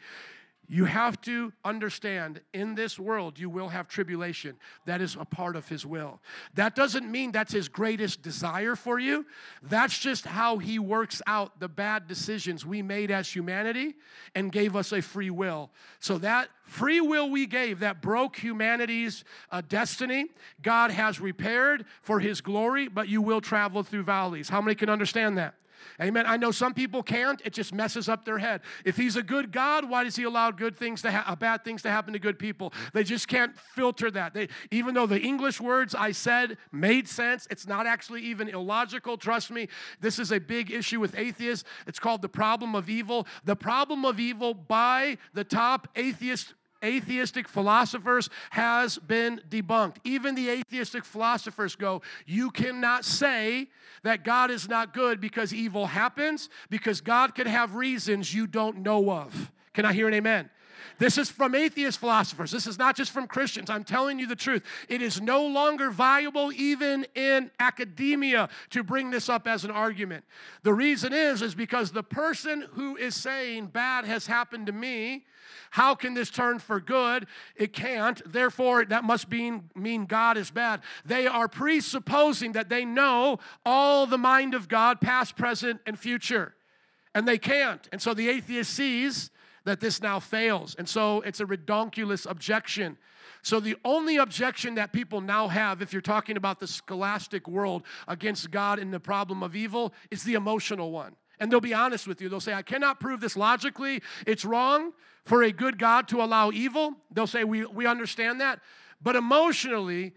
You have to understand, in this world, you will have tribulation. That is a part of His will. That doesn't mean that's His greatest desire for you. That's just how He works out the bad decisions we made as humanity and gave us a free will. So that free will we gave that broke humanity's destiny, God has repaired for His glory, but you will travel through valleys. How many can understand that? Amen. I know some people can't. It just messes up their head. If He's a good God, why does He allow good things to bad things to happen to good people? They just can't filter that. Even though the English words I said made sense, it's not actually even illogical. Trust me, this is a big issue with atheists. It's called the problem of evil. The problem of evil by the top atheistic philosophers has been debunked. Even the atheistic philosophers go, you cannot say that God is not good because evil happens, because God could have reasons you don't know of. Can I hear an amen? This is from atheist philosophers. This is not just from Christians. I'm telling you the truth. It is no longer viable, even in academia, to bring this up as an argument. The reason is because the person who is saying bad has happened to me, how can this turn for good? It can't. Therefore, that must mean God is bad. They are presupposing that they know all the mind of God, past, present, and future. And they can't. And so the atheist sees that this now fails. And so it's a redonkulous objection. So the only objection that people now have, if you're talking about the scholastic world against God and the problem of evil, is the emotional one. And they'll be honest with you. They'll say, I cannot prove this logically. It's wrong for a good God to allow evil. They'll say, we understand that. But emotionally,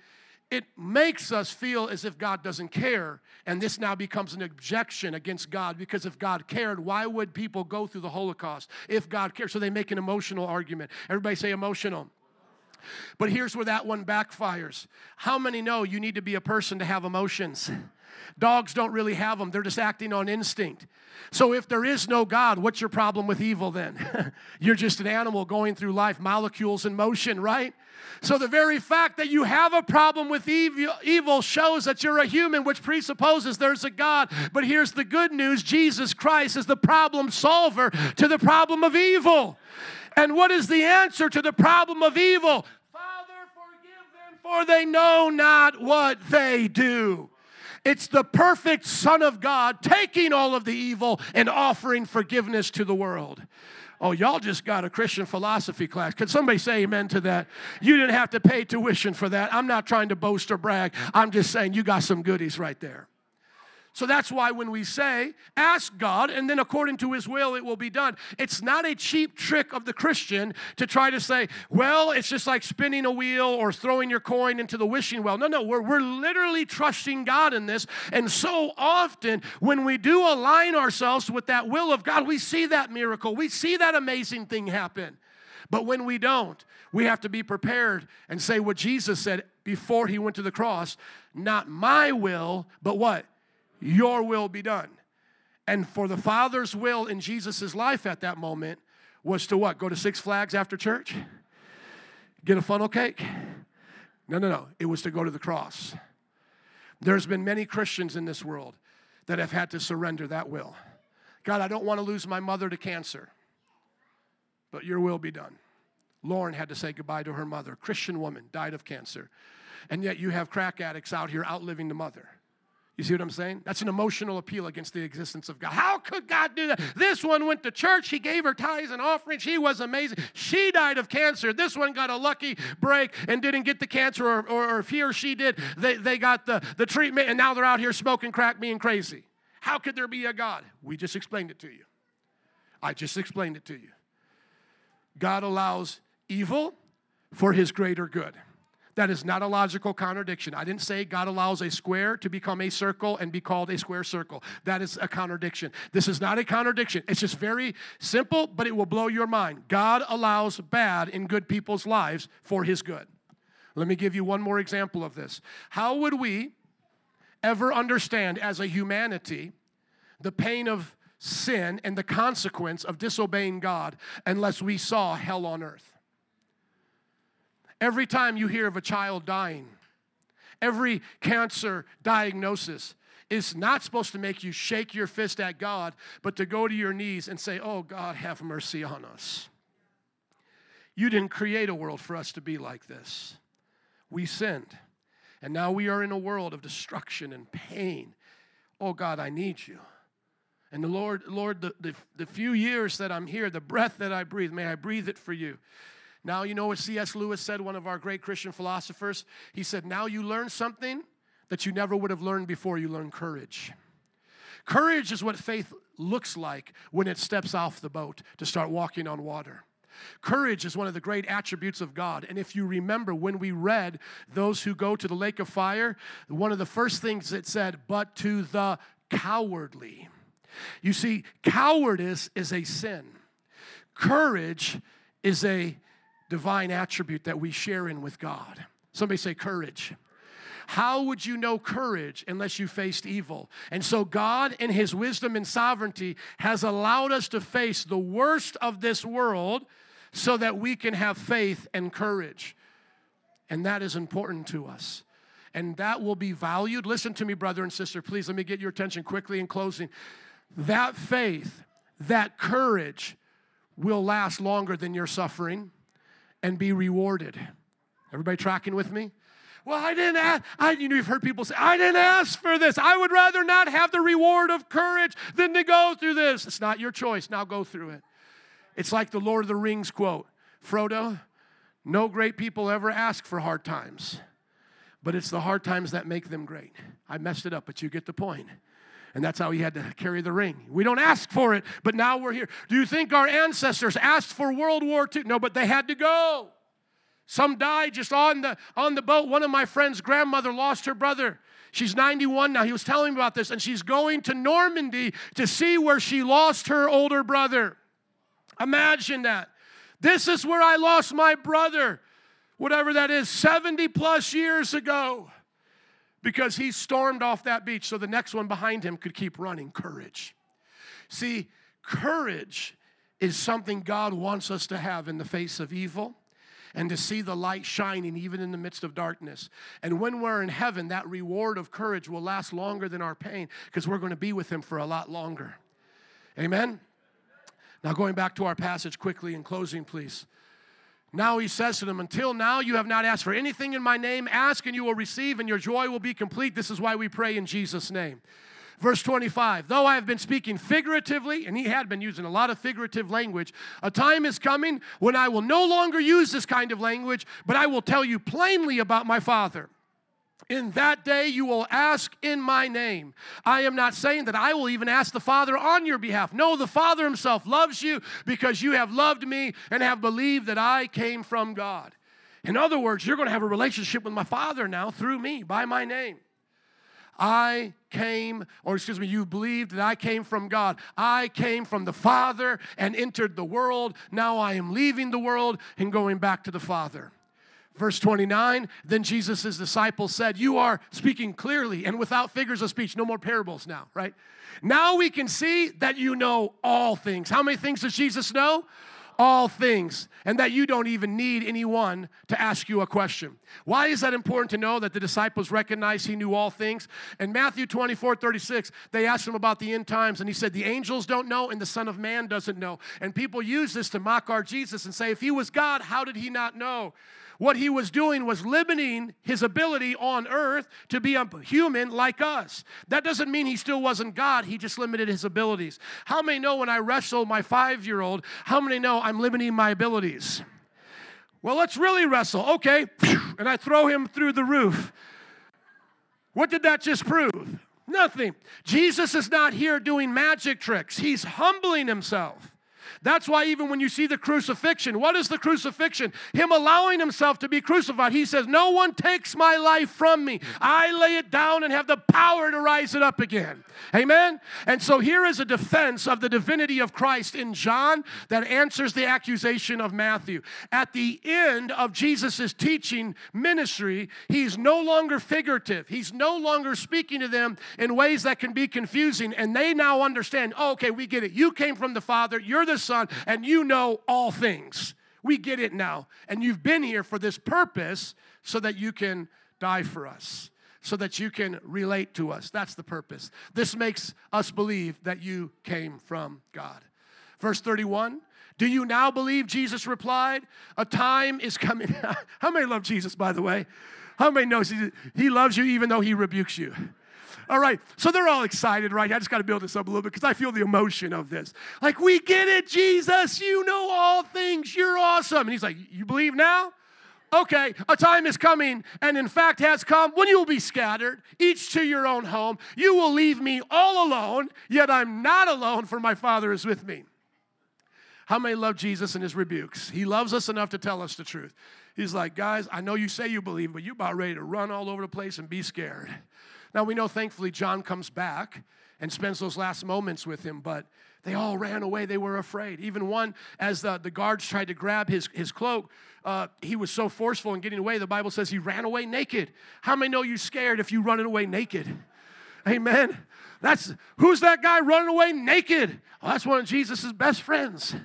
it makes us feel as if God doesn't care, and this now becomes an objection against God, because if God cared, why would people go through the Holocaust if God cared? So they make an emotional argument. Everybody say emotional. But here's where that one backfires. How many know you need to be a person to have emotions? Dogs don't really have them. They're just acting on instinct. So if there is no God, what's your problem with evil then? You're just an animal going through life, molecules in motion, right? So the very fact that you have a problem with evil shows that you're a human, which presupposes there's a God. But here's the good news. Jesus Christ is the problem solver to the problem of evil. And what is the answer to the problem of evil? Father, forgive them, for they know not what they do. It's the perfect Son of God taking all of the evil and offering forgiveness to the world. Oh, y'all just got a Christian philosophy class. Could somebody say amen to that? You didn't have to pay tuition for that. I'm not trying to boast or brag. I'm just saying you got some goodies right there. So that's why when we say, ask God, and then according to His will, it will be done. It's not a cheap trick of the Christian to try to say, well, it's just like spinning a wheel or throwing your coin into the wishing well. No, we're literally trusting God in this. And so often when we do align ourselves with that will of God, we see that miracle. We see that amazing thing happen. But when we don't, we have to be prepared and say what Jesus said before He went to the cross, not my will, but what? Your will be done. And for the Father's will in Jesus' life at that moment was to what? Go to Six Flags after church? Get a funnel cake? No. It was to go to the cross. There's been many Christians in this world that have had to surrender that will. God, I don't want to lose my mother to cancer, but your will be done. Lauren had to say goodbye to her mother. Christian woman, died of cancer. And yet you have crack addicts out here outliving the mother. You see what I'm saying? That's an emotional appeal against the existence of God. How could God do that? This one went to church. She gave her tithes and offerings. She was amazing. She died of cancer. This one got a lucky break and didn't get the cancer, or if he or she did, they got the treatment, and now they're out here smoking crack, being crazy. How could there be a God? We just explained it to you. I just explained it to you. God allows evil for His greater good. That is not a logical contradiction. I didn't say God allows a square to become a circle and be called a square circle. That is a contradiction. This is not a contradiction. It's just very simple, but it will blow your mind. God allows bad in good people's lives for his good. Let me give you one more example of this. How would we ever understand as a humanity the pain of sin and the consequence of disobeying God unless we saw hell on earth? Every time you hear of a child dying, every cancer diagnosis is not supposed to make you shake your fist at God, but to go to your knees and say, oh, God, have mercy on us. You didn't create a world for us to be like this. We sinned, and now we are in a world of destruction and pain. Oh, God, I need you. And the Lord, the few years that I'm here, the breath that I breathe, may I breathe it for you. Now you know what C.S. Lewis said, one of our great Christian philosophers. He said, now you learn something that you never would have learned before. You learn courage. Courage is what faith looks like when it steps off the boat to start walking on water. Courage is one of the great attributes of God. And if you remember when we read those who go to the lake of fire, one of the first things it said, but to the cowardly. You see, cowardice is a sin. Courage is a divine attribute that we share in with God. Somebody say courage. How would you know courage unless you faced evil? And so God, in his wisdom and sovereignty, has allowed us to face the worst of this world so that we can have faith and courage. And that is important to us. And that will be valued. Listen to me, brother and sister. Please let me get your attention quickly in closing. That faith, that courage will last longer than your suffering and be rewarded. Everybody tracking with me? Well, I didn't ask. You know, you've heard people say, I didn't ask for this. I would rather not have the reward of courage than to go through this. It's not your choice. Now go through it. It's like the Lord of the Rings quote. Frodo, no great people ever ask for hard times, but it's the hard times that make them great. I messed it up, but you get the point. And that's how he had to carry the ring. We don't ask for it, but now we're here. Do you think our ancestors asked for World War II? No, but they had to go. Some died just on the boat. One of my friend's grandmother lost her brother. She's 91 now. He was telling me about this, and she's going to Normandy to see where she lost her older brother. Imagine that. This is where I lost my brother, whatever that is, 70-plus years ago, because he stormed off that beach so the next one behind him could keep running. Courage. See, courage is something God wants us to have in the face of evil, and to see the light shining even in the midst of darkness. And when we're in heaven, that reward of courage will last longer than our pain because we're going to be with him for a lot longer. Amen? Now going back to our passage quickly in closing, please. Now he says to them, until now you have not asked for anything in my name. Ask and you will receive and your joy will be complete. This is why we pray in Jesus' name. Verse 25, though I have been speaking figuratively, and he had been using a lot of figurative language, a time is coming when I will no longer use this kind of language, but I will tell you plainly about my Father. In that day you will ask in my name. I am not saying that I will even ask the Father on your behalf. No, the Father himself loves you because you have loved me and have believed that I came from God. In other words, you're going to have a relationship with my Father now through me, by my name. You believed that I came from God. I came from the Father and entered the world. Now I am leaving the world and going back to the Father. Verse 29, then Jesus' disciples said, you are speaking clearly and without figures of speech. No more parables now, right? Now we can see that you know all things. How many things does Jesus know? All things, and that you don't even need anyone to ask you a question. Why is that important to know that the disciples recognized he knew all things? In Matthew 24:36, they asked him about the end times, and he said, the angels don't know, and the Son of Man doesn't know. And people use this to mock our Jesus and say, if he was God, how did he not know? What he was doing was limiting his ability on earth to be a human like us. That doesn't mean he still wasn't God. He just limited his abilities. How many know when I wrestle my 5-year-old, how many know I'm limiting my abilities? Well, let's really wrestle. Okay. And I throw him through the roof. What did that just prove? Nothing. Jesus is not here doing magic tricks. He's humbling himself. That's why even when you see the crucifixion, what is the crucifixion? Him allowing himself to be crucified. He says, no one takes my life from me. I lay it down and have the power to rise it up again. Amen? And so here is a defense of the divinity of Christ in John that answers the accusation of Matthew. At the end of Jesus' teaching ministry, he's no longer figurative. He's no longer speaking to them in ways that can be confusing, and they now understand, oh, okay, we get it. You came from the Father, you're the Son, and you know all things. We get it now, and you've been here for this purpose so that you can die for us, so that you can relate to us. That's the purpose. This makes us believe that you came from God. Verse 31, do you now believe? Jesus replied, a time is coming. How many love Jesus, by the way? How many knows he loves you even though he rebukes you? All right, so they're all excited, right? I just got to build this up a little bit because I feel the emotion of this. Like, we get it, Jesus. You know all things. You're awesome. And he's like, you believe now? Okay, a time is coming, and in fact has come, when you will be scattered, each to your own home. You will leave me all alone, yet I'm not alone, for my Father is with me. How many love Jesus and his rebukes? He loves us enough to tell us the truth. He's like, guys, I know you say you believe, but you're about ready to run all over the place and be scared. Now, we know, thankfully, John comes back and spends those last moments with him, but they all ran away. They were afraid. Even one, as the guards tried to grab his cloak, he was so forceful in getting away, the Bible says he ran away naked. How many know you're scared if you're running away naked? Amen. Who's that guy running away naked? Well, that's one of Jesus' best friends.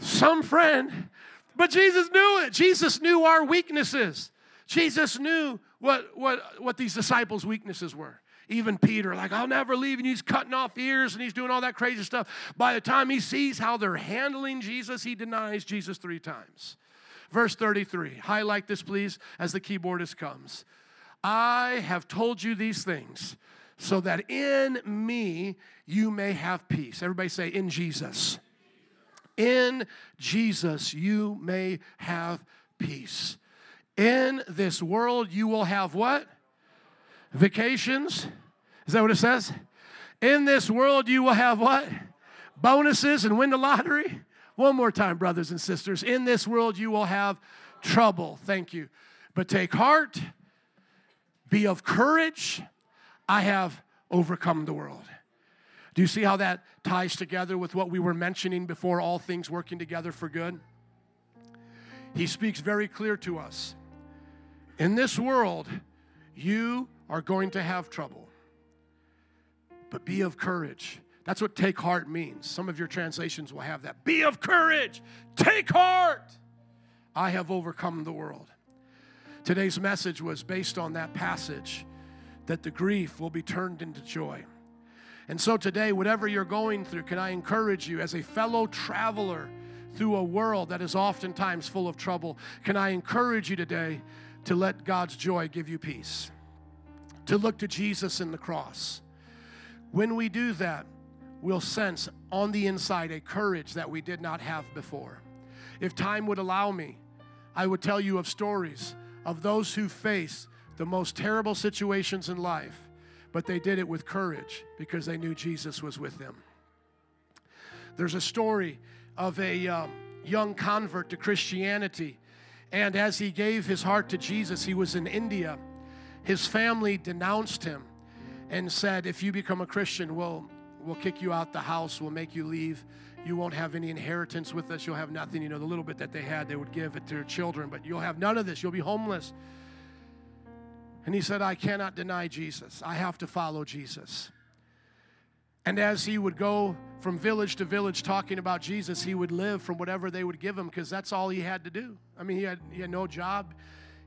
Some friend. But Jesus knew it. Jesus knew our weaknesses. Jesus knew what these disciples' weaknesses were. Even Peter, like, I'll never leave, and he's cutting off ears, and he's doing all that crazy stuff. By the time he sees how they're handling Jesus, he denies Jesus 3 times. Verse 33, highlight this, please, as the keyboardist comes. I have told you these things so that in me you may have peace. Everybody say, in Jesus. In Jesus you may have peace. In this world you will have what? Vacations, is that what it says? In this world you will have what? Bonuses and win the lottery? One more time, brothers and sisters. In this world you will have trouble. Thank you. But take heart, be of courage. I have overcome the world. Do you see how that ties together with what we were mentioning before, all things working together for good? He speaks very clear to us. In this world, you are going to have trouble, but be of courage. That's what take heart means. Some of your translations will have that. Be of courage. Take heart. I have overcome the world. Today's message was based on that passage, that the grief will be turned into joy. And so today, whatever you're going through, can I encourage you as a fellow traveler through a world that is oftentimes full of trouble, can I encourage you today to let God's joy give you peace? To look to Jesus in the cross. When we do that, we'll sense on the inside a courage that we did not have before. If time would allow me, I would tell you of stories of those who face the most terrible situations in life, but they did it with courage because they knew Jesus was with them. There's a story of a young convert to Christianity, and as he gave his heart to Jesus, he was in India. His family denounced him and said, if you become a Christian, we'll kick you out the house, we'll make you leave, you won't have any inheritance with us, you'll have nothing. You know, the little bit that they had, they would give it to their children, but you'll have none of this, you'll be homeless. And he said, I cannot deny Jesus. I have to follow Jesus. And as he would go from village to village talking about Jesus, he would live from whatever they would give him because that's all he had to do. I mean, he had no job.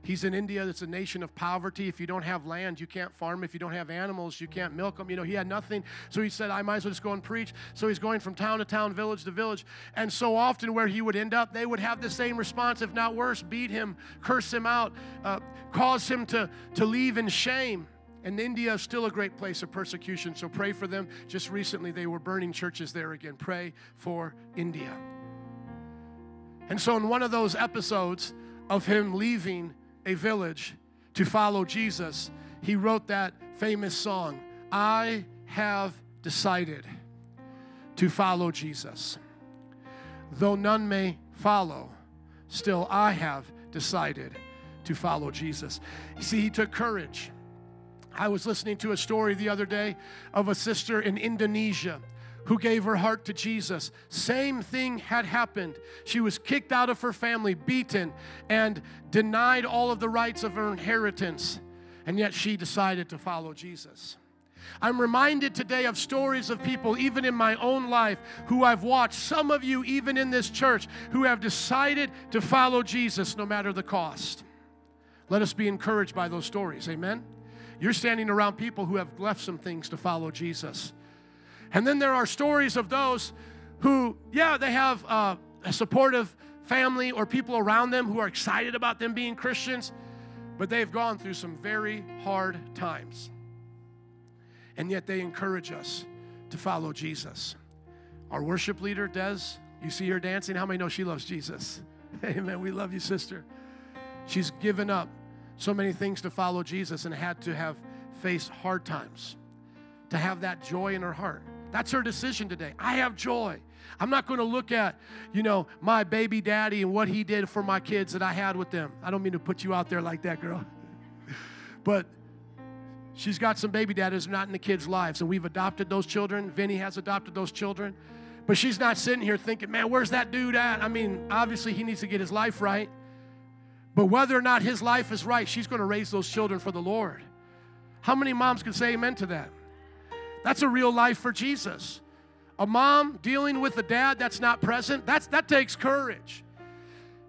He's in India. It's a nation of poverty. If you don't have land, you can't farm. If you don't have animals, you can't milk them. You know, he had nothing. So he said, I might as well just go and preach. So he's going from town to town, village to village. And so often where he would end up, they would have the same response, if not worse, beat him, curse him out, cause him to leave in shame. And India is still a great place of persecution, so pray for them. Just recently, they were burning churches there again. Pray for India. And so in one of those episodes of him leaving a village to follow Jesus, he wrote that famous song, I have decided to follow Jesus. Though none may follow, still I have decided to follow Jesus. You see, he took courage. I was listening to a story the other day of a sister in Indonesia who gave her heart to Jesus. Same thing had happened. She was kicked out of her family, beaten, and denied all of the rights of her inheritance, and yet she decided to follow Jesus. I'm reminded today of stories of people, even in my own life, who I've watched, some of you even in this church, who have decided to follow Jesus no matter the cost. Let us be encouraged by those stories, amen? You're standing around people who have left some things to follow Jesus. And then there are stories of those who, they have a supportive family or people around them who are excited about them being Christians, but they've gone through some very hard times. And yet they encourage us to follow Jesus. Our worship leader, Des, you see her dancing? How many know she loves Jesus? Amen. We love you, sister. She's given up so many things to follow Jesus and had to have faced hard times to have that joy in her heart. That's her decision today. I have joy. I'm not going to look at, my baby daddy and what he did for my kids that I had with them. I don't mean to put you out there like that, girl. But she's got some baby daddies not in the kids' lives, and we've adopted those children. Vinny has adopted those children. But she's not sitting here thinking, man, where's that dude at? I mean, obviously he needs to get his life right. But whether or not his life is right, she's going to raise those children for the Lord. How many moms can say amen to that? That's a real life for Jesus. A mom dealing with a dad that's not present, that takes courage.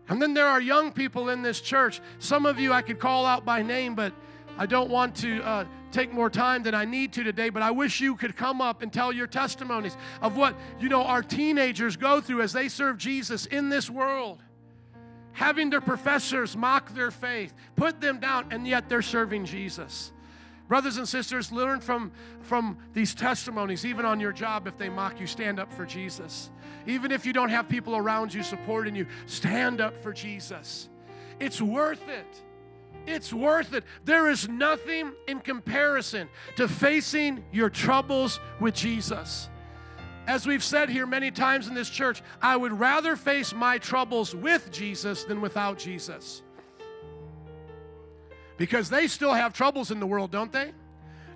And then there are young people in this church. Some of you I could call out by name, but I don't want to take more time than I need to today, but I wish you could come up and tell your testimonies of what, our teenagers go through as they serve Jesus in this world, having their professors mock their faith, put them down, and yet they're serving Jesus. Brothers and sisters, learn from these testimonies, even on your job if they mock you, stand up for Jesus. Even if you don't have people around you supporting you, stand up for Jesus. It's worth it. It's worth it. There is nothing in comparison to facing your troubles with Jesus. As we've said here many times in this church, I would rather face my troubles with Jesus than without Jesus. Because they still have troubles in the world, don't they?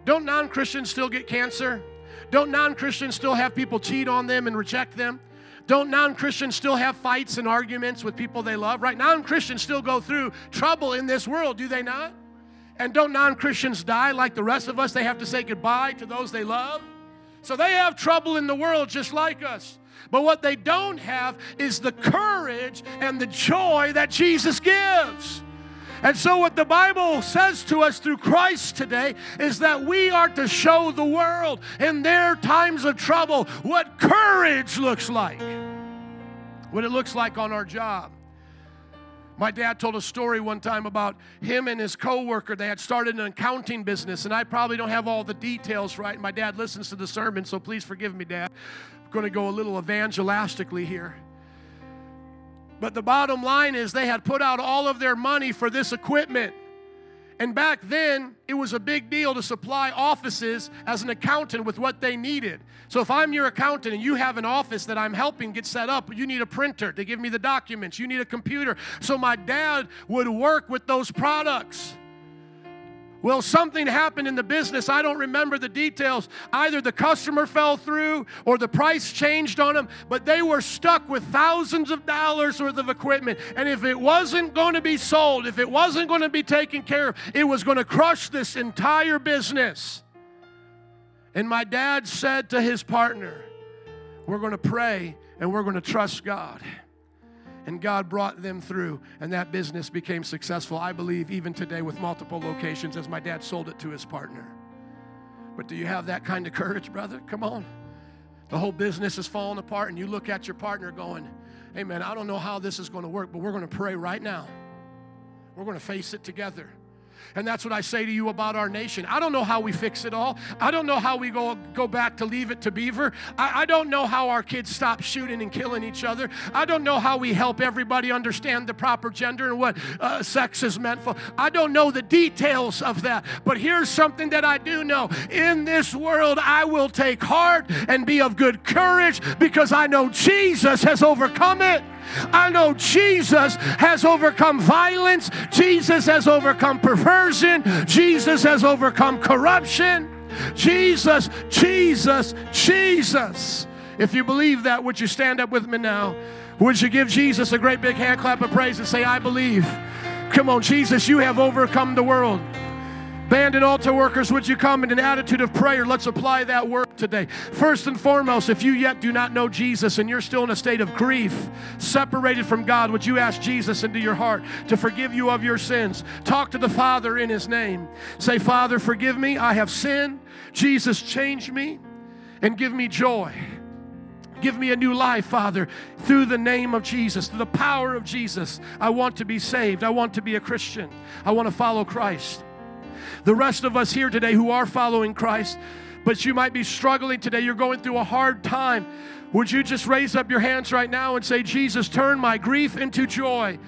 Don't non-Christians still get cancer? Don't non-Christians still have people cheat on them and reject them? Don't non-Christians still have fights and arguments with people they love, right? Non-Christians still go through trouble in this world, do they not? And don't non-Christians die like the rest of us? They have to say goodbye to those they love. So they have trouble in the world just like us. But what they don't have is the courage and the joy that Jesus gives. And so what the Bible says to us through Christ today is that we are to show the world in their times of trouble what courage looks like, what it looks like on our job. My dad told a story one time about him and his coworker. They had started an accounting business, and I probably don't have all the details right. My dad listens to the sermon, so please forgive me, Dad. I'm going to go a little evangelistically here. But the bottom line is they had put out all of their money for this equipment. And back then, it was a big deal to supply offices as an accountant with what they needed. So if I'm your accountant and you have an office that I'm helping get set up, you need a printer to give me the documents. You need a computer. So my dad would work with those products. Well, something happened in the business. I don't remember the details. Either the customer fell through or the price changed on them, but they were stuck with thousands of dollars worth of equipment. And if it wasn't going to be sold, if it wasn't going to be taken care of, it was going to crush this entire business. And my dad said to his partner, we're going to pray and we're going to trust God. And God brought them through, and that business became successful, I believe, even today with multiple locations as my dad sold it to his partner. But do you have that kind of courage, brother? Come on. The whole business is falling apart, and you look at your partner going, hey, man, I don't know how this is going to work, but we're going to pray right now. We're going to face it together. And that's what I say to you about our nation. I don't know how we fix it all. I don't know how we go back to Leave It to Beaver. I don't know how our kids stop shooting and killing each other. I don't know how we help everybody understand the proper gender and what sex is meant for. I don't know the details of that. But here's something that I do know. In this world, I will take heart and be of good courage because I know Jesus has overcome it. I know Jesus has overcome violence. Jesus has overcome perversion. Jesus has overcome corruption. Jesus, Jesus, Jesus. If you believe that, would you stand up with me now? Would you give Jesus a great big hand clap of praise and say, I believe. Come on, Jesus, you have overcome the world. Band and altar workers, would you come in an attitude of prayer? Let's apply that word today. First and foremost, if you yet do not know Jesus and you're still in a state of grief, separated from God, would you ask Jesus into your heart to forgive you of your sins? Talk to the Father in His name. Say, Father, forgive me. I have sinned. Jesus, change me and give me joy. Give me a new life, Father, through the name of Jesus, through the power of Jesus. I want to be saved. I want to be a Christian. I want to follow Christ. The rest of us here today who are following Christ, but you might be struggling today. You're going through a hard time. Would you just raise up your hands right now and say, Jesus, turn my grief into joy.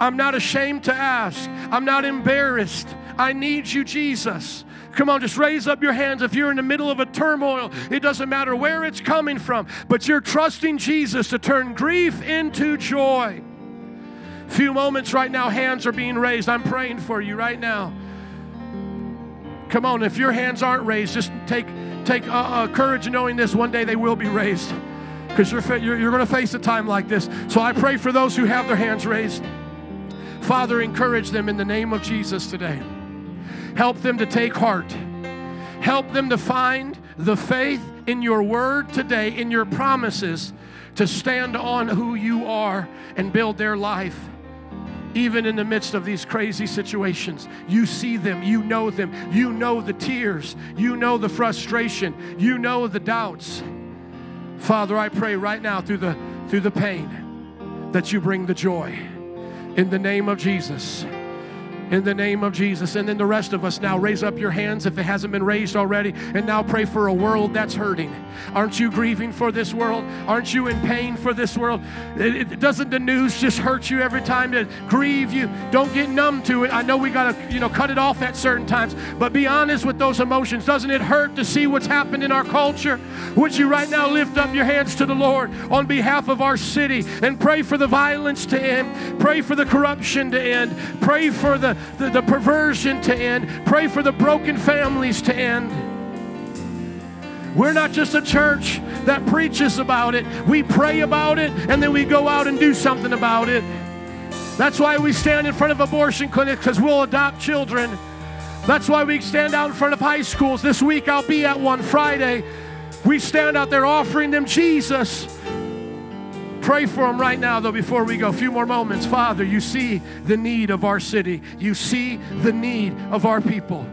I'm not ashamed to ask. I'm not embarrassed. I need you, Jesus. Come on, just raise up your hands. If you're in the middle of a turmoil, it doesn't matter where it's coming from, but you're trusting Jesus to turn grief into joy. Few moments right now, hands are being raised. I'm praying for you right now. Come on, if your hands aren't raised, just take courage in knowing this. One day they will be raised because you're going to face a time like this. So I pray for those who have their hands raised. Father, encourage them in the name of Jesus today. Help them to take heart. Help them to find the faith in your word today, in your promises, to stand on who you are and build their life. Even in the midst of these crazy situations, you see them. You know the tears. You know the frustration. You know the doubts. Father, I pray right now through the pain that you bring the joy. In the name of Jesus. In the name of Jesus. And then the rest of us now, raise up your hands if it hasn't been raised already. And now pray for a world that's hurting. Aren't you grieving for this world? Aren't you in pain for this world? Doesn't the news just hurt you every time, to grieve you? Don't get numb to it. I know we got to cut it off at certain times, but be honest with those emotions. Doesn't it hurt to see what's happened in our culture? Would you right now lift up your hands to the Lord on behalf of our city and pray for the violence to end. Pray for the corruption to end. Pray for the perversion to end. Pray for the broken families to end. We're not just a church that preaches about it. We pray about it, and then we go out and do something about it. That's why we stand in front of abortion clinics, because we'll adopt children. That's why we stand out in front of high schools. This week I'll be at one Friday. We stand out there offering them Jesus. Pray for them right now, though, before we go. A few more moments. Father, you see the need of our city. You see the need of our people.